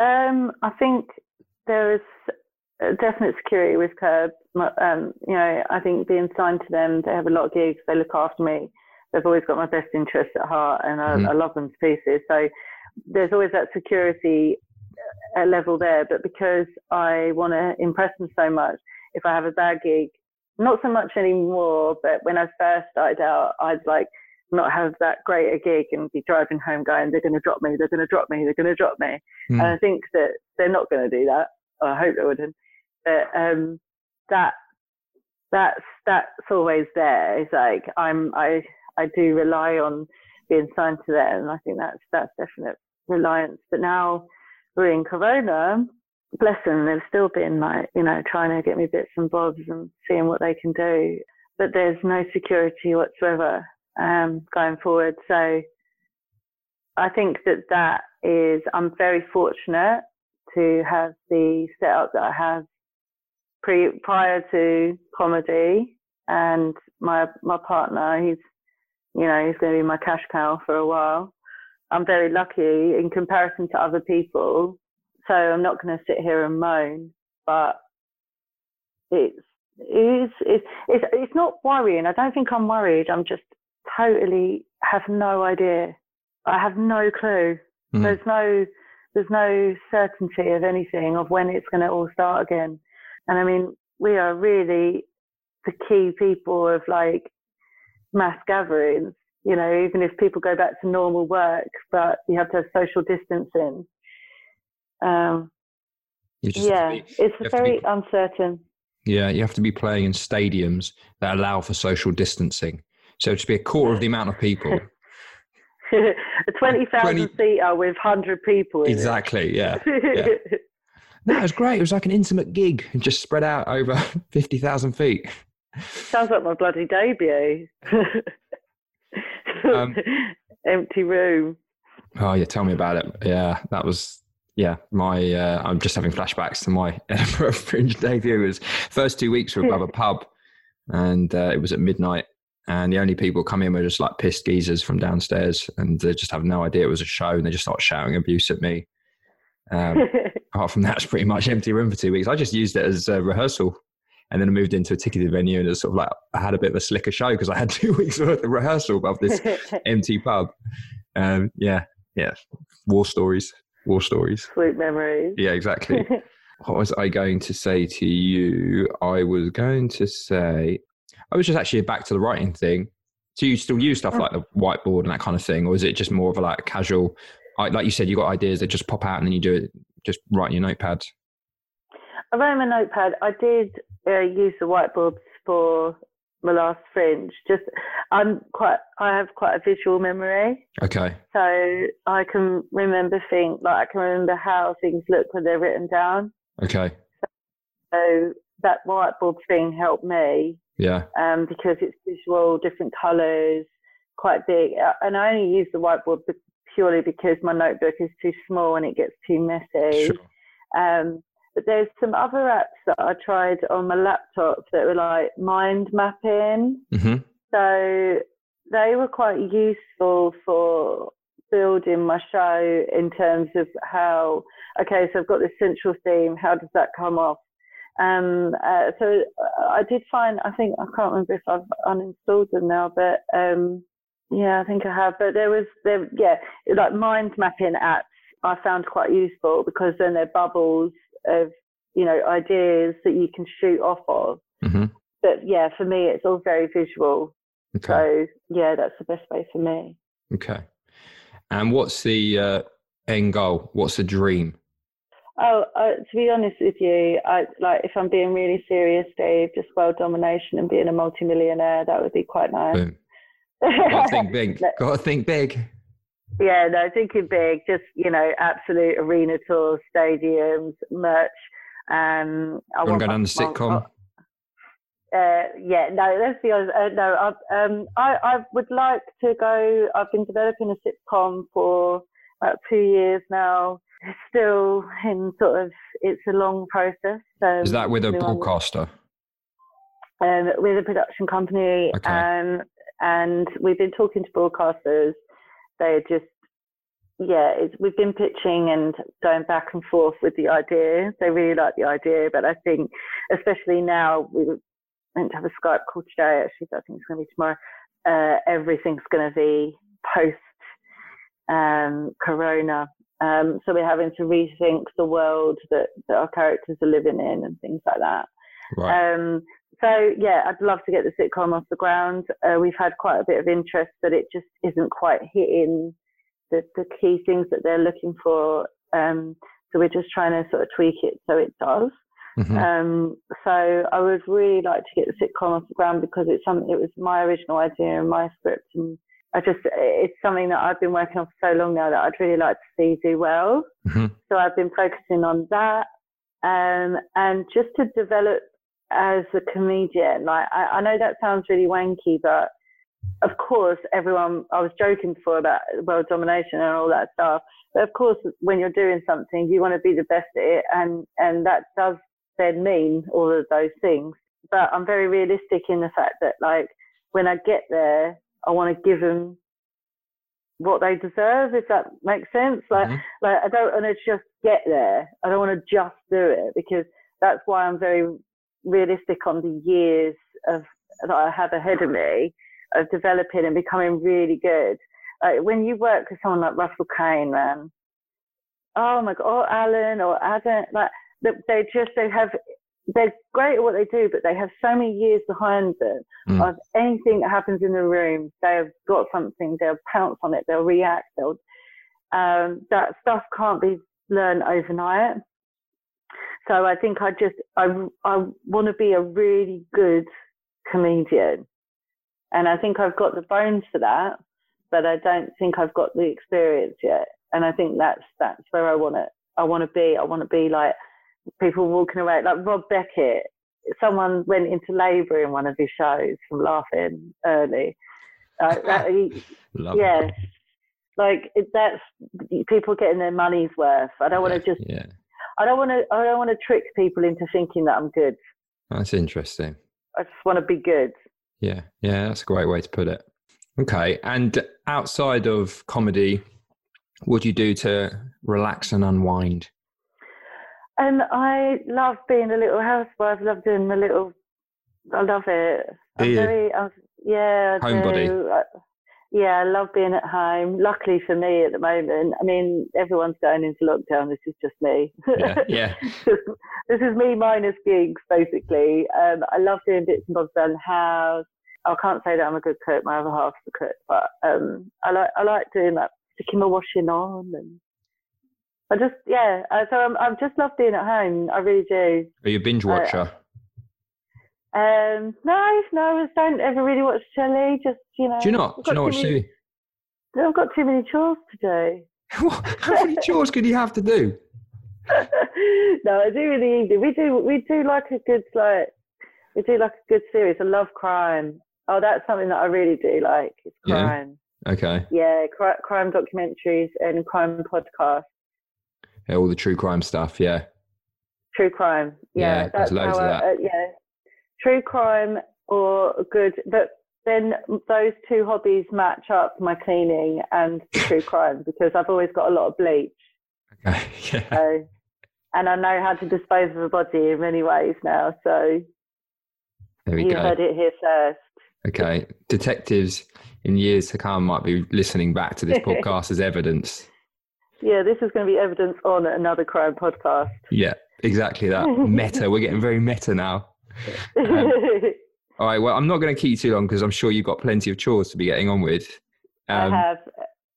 Um, I think there is a definite security with Curb. Um, you know, I think being signed to them, they have a lot of gigs, they look after me. They've always got my best interests at heart, and I, mm. I love them to pieces. So there's always that security level there. But because I want to impress them so much, if I have a bad gig, not so much anymore, but when I first started out, I'd like not have that great a gig and be driving home going, they're going to drop me, they're going to drop me, they're going to drop me. Mm. And I think that they're not going to do that. I hope they wouldn't. But um, that that's that's always there. It's like I'm I. I do rely on being signed to them. I think that's that's definite reliance. But now we're in Corona, bless them, they've still been like, you know, trying to get me bits and bobs and seeing what they can do. But there's no security whatsoever um, going forward. So I think that that is, I'm very fortunate to have the setup that I have pre, prior to comedy, and my my partner, he's you know, he's going to be my cash cow for a while. I'm very lucky in comparison to other people. So I'm not going to sit here and moan, but it's, it's, it's, it's, it's not worrying. I don't think I'm worried. I'm just totally have no idea. I have no clue. Mm. There's no, there's no certainty of anything, of when it's going to all start again. And I mean, we are really the key people of like, mass gatherings, you know, even if people go back to normal work, but you have to have social distancing. Um, yeah, be, it's very be, uncertain. Yeah, you have to be playing in stadiums that allow for social distancing. So to be a quarter of the amount of people. a twenty thousand seater with one hundred people. In exactly, it. yeah. yeah. No, it was great. It was like an intimate gig, just spread out over fifty thousand feet. Sounds like my bloody debut. um, Empty room. Oh yeah, tell me about it. Yeah, that was yeah. My uh, I'm just having flashbacks to my Edinburgh Fringe debut. It was first two weeks were above a pub, and uh, it was at midnight. And the only people coming in were just like pissed geezers from downstairs, and they just have no idea it was a show, and they just start shouting abuse at me. Um, apart from that, it's pretty much empty room for two weeks. I just used it as a rehearsal. And then I moved into a ticketed venue, and it was sort of like I had a bit of a slicker show because I had two weeks worth of rehearsal above this empty pub. Um, yeah, yeah. War stories, war stories. Sweet memories. Yeah, exactly. What was I going to say to you? I was going to say, I was just actually back to the writing thing. Do you still use stuff like the whiteboard and that kind of thing? Or is it just more of a like casual, like you said, you got ideas that just pop out and then you do it, just write in your notepad? I wrote my notepad. I did uh, use the whiteboards for my last Fringe. Just, I'm quite. I have quite a visual memory. Okay. So I can remember things. Like I can remember how things look when they're written down. Okay. So, so that whiteboard thing helped me. Yeah. Um, because it's visual, different colours, quite big, and I only use the whiteboard purely because my notebook is too small and it gets too messy. Sure. Um. But there's some other apps that I tried on my laptop that were like mind mapping. Mm-hmm. So they were quite useful for building my show in terms of how, okay, so I've got this central theme. How does that come off? Um, uh, so I did find, I think, I can't remember if I've uninstalled them now, but um, yeah, I think I have. But there was, there, yeah, like mind mapping apps I found quite useful because then they're bubbles of, you know, ideas that you can shoot off of. Mm-hmm. But yeah, for me it's all very visual. Okay. So yeah, that's the best way for me. Okay. And what's the uh, end goal? What's the dream? Oh, uh, to be honest with you, I like, if I'm being really serious, Dave, just world domination and being a multimillionaire, that would be quite nice. Boom. Gotta think big. Gotta think big. Yeah, no, thinking big, just, you know, absolute arena tours, stadiums, merch. Um, I want to go down the sitcom. Uh, yeah, no, let's be honest. Uh, no, I, um, I, I would like to go. I've been developing a sitcom for about two years now. It's still in sort of, it's a long process. So is that with a broadcaster? Um, with a production company. Okay. Um, and we've been talking to broadcasters. They just yeah, it's, we've been pitching and going back and forth with the idea. They really like the idea, but I think, especially now, we were meant to have a Skype call today, actually, but I think it's going to be tomorrow. Uh, everything's going to be post-corona. Um, um, so we're having to rethink the world that, that our characters are living in and things like that. Right. Um, so, yeah, I'd love to get the sitcom off the ground. Uh, we've had quite a bit of interest, but it just isn't quite hitting the, the key things that they're looking for. Um, so we're just trying to sort of tweak it so it does. Mm-hmm. Um, so I would really like to get the sitcom off the ground because it's something, it was my original idea and my script. And I just, it's something that I've been working on for so long now that I'd really like to see do well. Mm-hmm. So I've been focusing on that. Um, and just to develop as a comedian, like I, I know that sounds really wanky, but of course everyone, I was joking before about world domination and all that stuff, but of course when you're doing something you want to be the best at it, and and that does then mean all of those things, but I'm very realistic in the fact that like when I get there I want to give them what they deserve, if that makes sense. Like, mm-hmm. like I don't want to just get there, I don't want to just do it, because that's why I'm very realistic on the years of that I have ahead of me of developing and becoming really good. Like when you work with someone like Russell Kane, man, oh my God, or Alan or Adam, like they just they have they're great at what they do, but they have so many years behind them mm. of anything that happens in the room. They have got something, they'll pounce on it, they'll react. They'll um, that stuff can't be learned overnight. So I think I just, I, I want to be a really good comedian. And I think I've got the bones for that, but I don't think I've got the experience yet. And I think that's, that's where I want to, I want to be. I want to be like people walking away, like Rob Beckett. Someone went into labour in one of his shows from laughing early. Uh, that, he, Love yeah. It. Like that's people getting their money's worth. I don't yeah, want to just... Yeah. I don't want to. I don't want to trick people into thinking that I'm good. That's interesting. I just want to be good. Yeah, yeah, that's a great way to put it. Okay, and outside of comedy, what do you do to relax and unwind? And um, I love being a little housewife. I love doing the little. I love it. Do you? I'm very, I'm, yeah. I Homebody. Do. I, Yeah, I love being at home. Luckily for me at the moment, I mean, everyone's going into lockdown. This is just me. Yeah, yeah. This is me minus gigs, basically. Um, I love doing bits and bobs around the house. I can't say that I'm a good cook. My other half's a cook, but um, I like I like doing that, sticking my washing on, and I just yeah. Uh, so I'm I'm just love being at home. I really do. Are you a binge watcher? Uh, um, no, no, I don't ever really watch telly. Just. You know, do you not? Do you not watch T V? I've got too many chores to do. What? How many chores could you have to do? No, I do really easy. We do, we do like a good like, we do like a good series. I love crime. Oh, that's something that I really do like. It's crime. Yeah. Okay. Yeah, cri- crime documentaries and crime podcasts. Yeah, all the true crime stuff. Yeah. True crime. Yeah, yeah, that's loads how of that. I, uh, yeah, true crime or good, but. Then those two hobbies match up, my cleaning and true crime, because I've always got a lot of bleach. Okay. Yeah. So, and I know how to dispose of a body in many ways now. So there we you go. Heard it here first. Okay. Detectives in years to come might be listening back to this podcast as evidence. Yeah, this is going to be evidence on another crime podcast. Yeah, exactly that. Meta. We're getting very meta now. Um, All right, well, I'm not going to keep you too long because I'm sure you've got plenty of chores to be getting on with. Um, I have.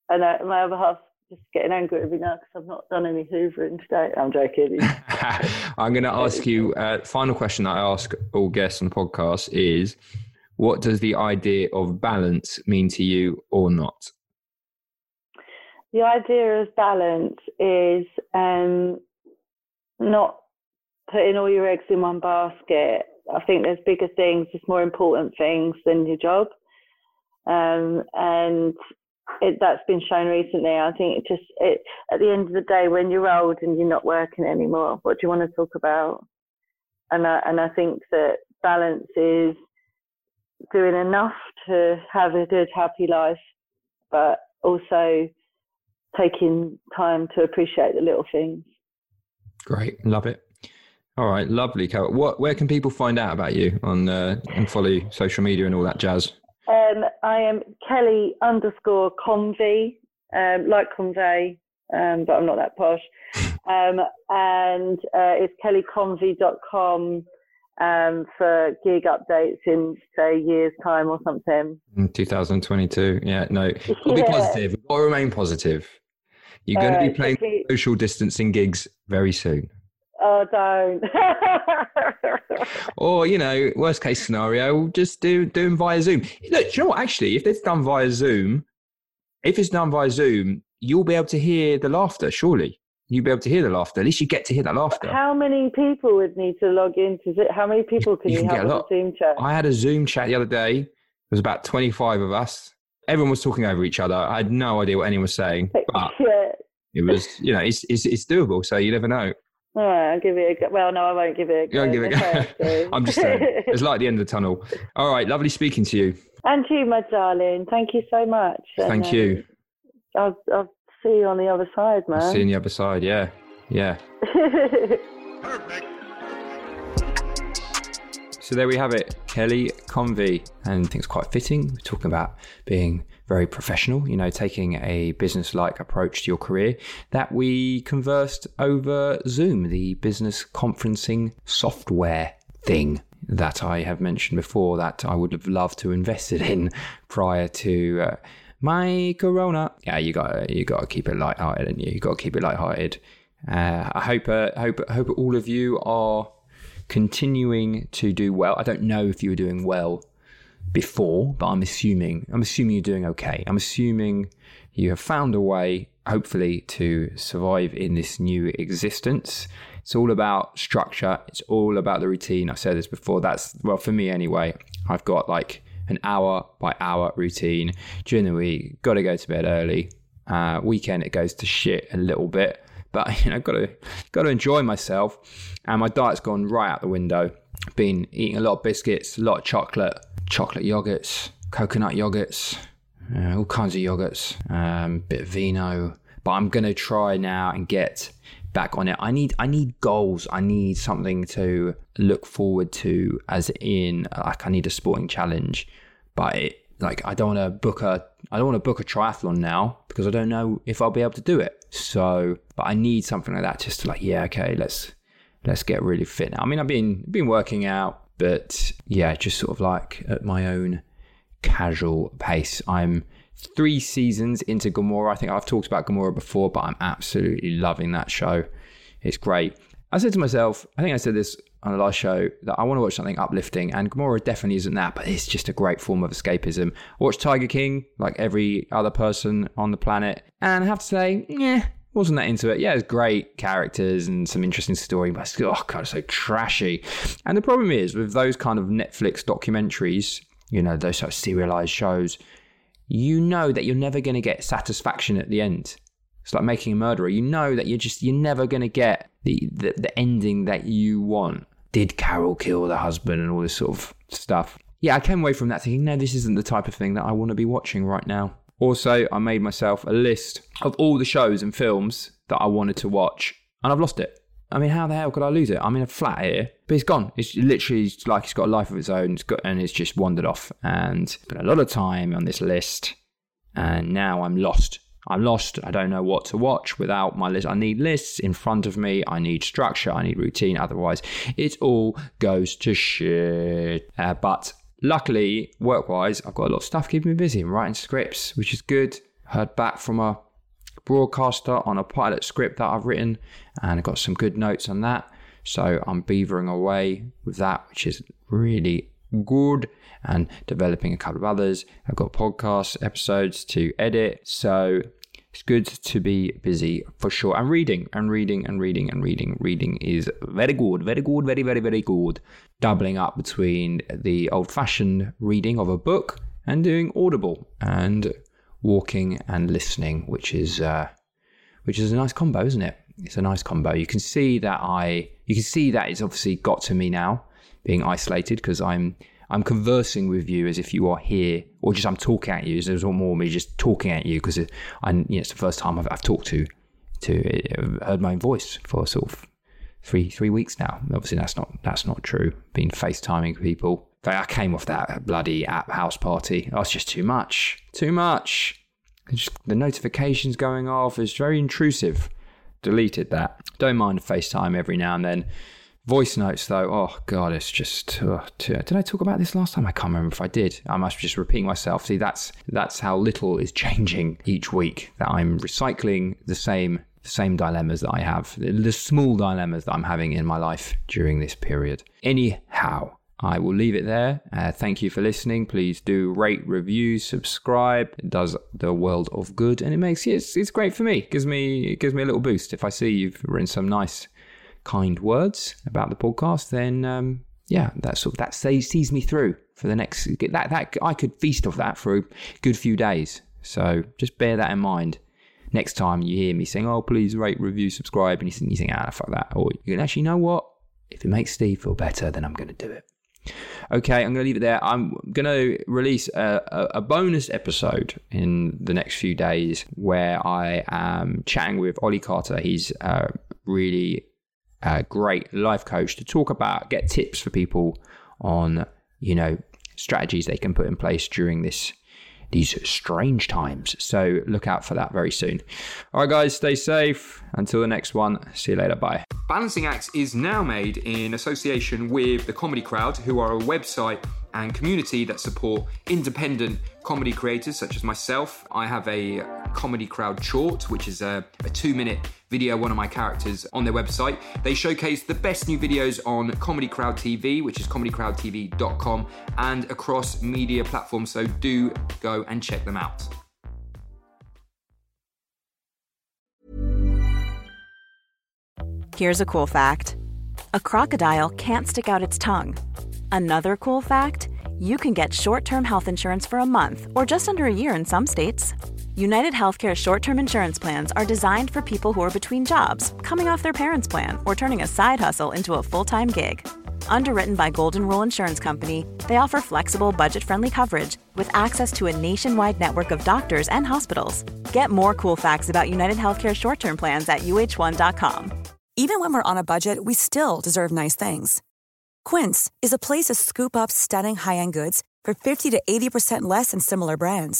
And I, my other half's just getting angry at me now because I've not done any hoovering today. I'm joking. I'm going to ask you, uh, final question that I ask all guests on the podcast is, what does the idea of balance mean to you or not? The idea of balance is um, not putting all your eggs in one basket. I think there's bigger things, just more important things than your job. Um, and it, that's been shown recently. I think it just, it, at the end of the day, when you're old and you're not working anymore, what do you want to talk about? And I, and I think that balance is doing enough to have a good, happy life, but also taking time to appreciate the little things. Great. Love it. All right. Lovely. What, where can people find out about you on uh, and follow you, social media and all that jazz? Um, I am Kelly underscore Convey, um, like Convey, um, but I'm not that posh. Um, and uh, it's kelly convey dot com um, for gig updates in, say, a year's time or something. In two thousand twenty-two. Yeah, no. I'll yeah. be positive. I'll remain positive. You're going uh, to be playing okay. social distancing gigs very soon. Oh, don't. Or, you know, worst case scenario, we'll just do, do them via Zoom. Look, do you know what? Actually, if it's done via Zoom, if it's done via Zoom, you'll be able to hear the laughter, surely. You'll be able to hear the laughter. At least you get to hear that laughter. How many people would need to log in to Zoom? How many people can you, you, you have on a Zoom chat? I had a Zoom chat the other day. There was about twenty-five of us. Everyone was talking over each other. I had no idea what anyone was saying. But yeah. It was, you know, it's, it's, it's doable, so you never know. All right, I'll give it a go. Well, no, I won't give it a go. You won't give it a go. I'm just saying, it's like the end of the tunnel. All right, lovely speaking to you. And you, my darling. Thank you so much. Thank and, you. Uh, I'll, I'll see you on the other side, man. I'll see you on the other side, yeah. Yeah. Perfect. So there we have it, Kelly Convey. And I think it's quite fitting. We're talking about being very professional, you know, taking a business-like approach to your career, that we conversed over Zoom, the business conferencing software thing that I have mentioned before that I would have loved to have invested in prior to uh, my corona. Yeah, you got you got to keep it light-hearted, and you? you got to keep it light-hearted. Uh, I hope uh, hope hope all of you are continuing to do well. I don't know if you were doing well before, but I'm assuming I'm assuming you're doing okay. I'm assuming you have found a way, hopefully, to survive in this new existence. It's all about structure. It's all about the routine. I said this before. That's, well, for me anyway, I've got like an hour by hour routine during the week. Got to go to bed early. Uh, weekend, it goes to shit a little bit, but you know, I've got to got to enjoy myself. And my diet's gone right out the window. Been eating a lot of biscuits, a lot of chocolate. Chocolate yogurts, coconut yogurts, uh, all kinds of yogurts, um, bit of vino. But I'm gonna try now and get back on it. I need, I need goals. I need something to look forward to, as in, like I need a sporting challenge. But it, like I don't want to book a, I don't want to book a triathlon now because I don't know if I'll be able to do it. So, but I need something like that just to like, yeah, okay, let's let's get really fit now. I mean, I've been been working out. But yeah, just sort of like at my own casual pace. I'm three seasons into Gomorrah. I think I've talked about Gomorrah before, but I'm absolutely loving that show. It's great. I said to myself, I think I said this on the last show, that I want to watch something uplifting, and Gomorrah definitely isn't that, but it's just a great form of escapism. I watched Tiger King like every other person on the planet, and I have to say, yeah, wasn't that into it. Yeah, it's great characters and some interesting story, but it's, oh God, it's so trashy. And the problem is with those kind of Netflix documentaries, you know, those sort of serialized shows, you know that you're never going to get satisfaction at the end. It's like Making a Murderer. You know that you're just, you're never going to get the, the, the ending that you want. Did Carol kill the husband and all this sort of stuff? Yeah, I came away from that thinking, no, this isn't the type of thing that I want to be watching right now. Also, I made myself a list of all the shows and films that I wanted to watch, and I've lost it. I mean, how the hell could I lose it? I'm in a flat here, but it's gone. It's literally like it's got a life of its own, it's got, and it's just wandered off. And spent a lot of time on this list, and now I'm lost. I'm lost. I don't know what to watch without my list. I need lists in front of me. I need structure. I need routine. Otherwise, it all goes to shit. Uh, but... Luckily, work-wise, I've got a lot of stuff keeping me busy and writing scripts, which is good. Heard back from a broadcaster on a pilot script that I've written, and I got some good notes on that. So I'm beavering away with that, which is really good, and developing a couple of others. I've got podcast episodes to edit, so it's good to be busy for sure. And reading, and reading, and reading, and reading. Reading is very good, very good, very, very, very good. Doubling up between the old-fashioned reading of a book and doing Audible and walking and listening, which is uh, which is a nice combo, isn't it? It's a nice combo. You can see that I, you can see that it's obviously got to me now, being isolated, because I'm I'm conversing with you as if you are here, or just I'm talking at you. So there's more me just talking at you because it, you know, it's the first time I've, I've talked to, to uh, heard my own voice for sort of three three weeks now. Obviously, that's not that's not true. Been FaceTiming people. I came off that bloody app house party. Oh, it's just too much, too much. Just, the notifications going off is very intrusive. Deleted that. Don't mind FaceTime every now and then. Voice notes though, oh God, it's just, oh, did I talk about this last time? I can't remember if I did. I must just repeat myself. See, that's that's how little is changing each week, that I'm recycling the same the same dilemmas that I have, the small dilemmas that I'm having in my life during this period. Anyhow, I will leave it there. Uh, thank you for listening. Please do rate, review, subscribe. It does the world of good, and it makes it's it's great for me. It gives me it gives me a little boost. If I see you've written some nice, kind words about the podcast, then um yeah that sort of that sees me through for the next that that I could feast off that for a good few days. So just bear that in mind next time you hear me saying, oh, please rate, review, subscribe, and you think, you think ah fuck that, or you can actually, you know what, if it makes Steve feel better, then I'm going to do it. Okay, I'm going to leave it there. I'm going to release a, a, a bonus episode in the next few days where I am chatting with Ollie Carter. He's uh really Uh, great life coach, to talk about, get tips for people on, you know, strategies they can put in place during this these strange times. So look out for that very soon. All right, guys, stay safe. Until the next one, see you later. Bye. Balancing Acts is now made in association with the Comedy Crowd, who are a website and community that support independent comedy creators such as myself. I have a Comedy Crowd short, which is a, a two-minute video, one of my characters, on their website. They showcase the best new videos on Comedy Crowd T V, which is comedy crowd t v dot com, and across media platforms, so do go and check them out. Here's a cool fact. A crocodile can't stick out its tongue. Another cool fact, you can get short-term health insurance for a month or just under a year in some states. United Healthcare short-term insurance plans are designed for people who are between jobs, coming off their parents' plan, or turning a side hustle into a full-time gig. Underwritten by Golden Rule Insurance Company, they offer flexible, budget-friendly coverage with access to a nationwide network of doctors and hospitals. Get more cool facts about United Healthcare short-term plans at u h one dot com. Even when we're on a budget, we still deserve nice things. Quince is a place to scoop up stunning high-end goods for fifty to eighty percent less than similar brands.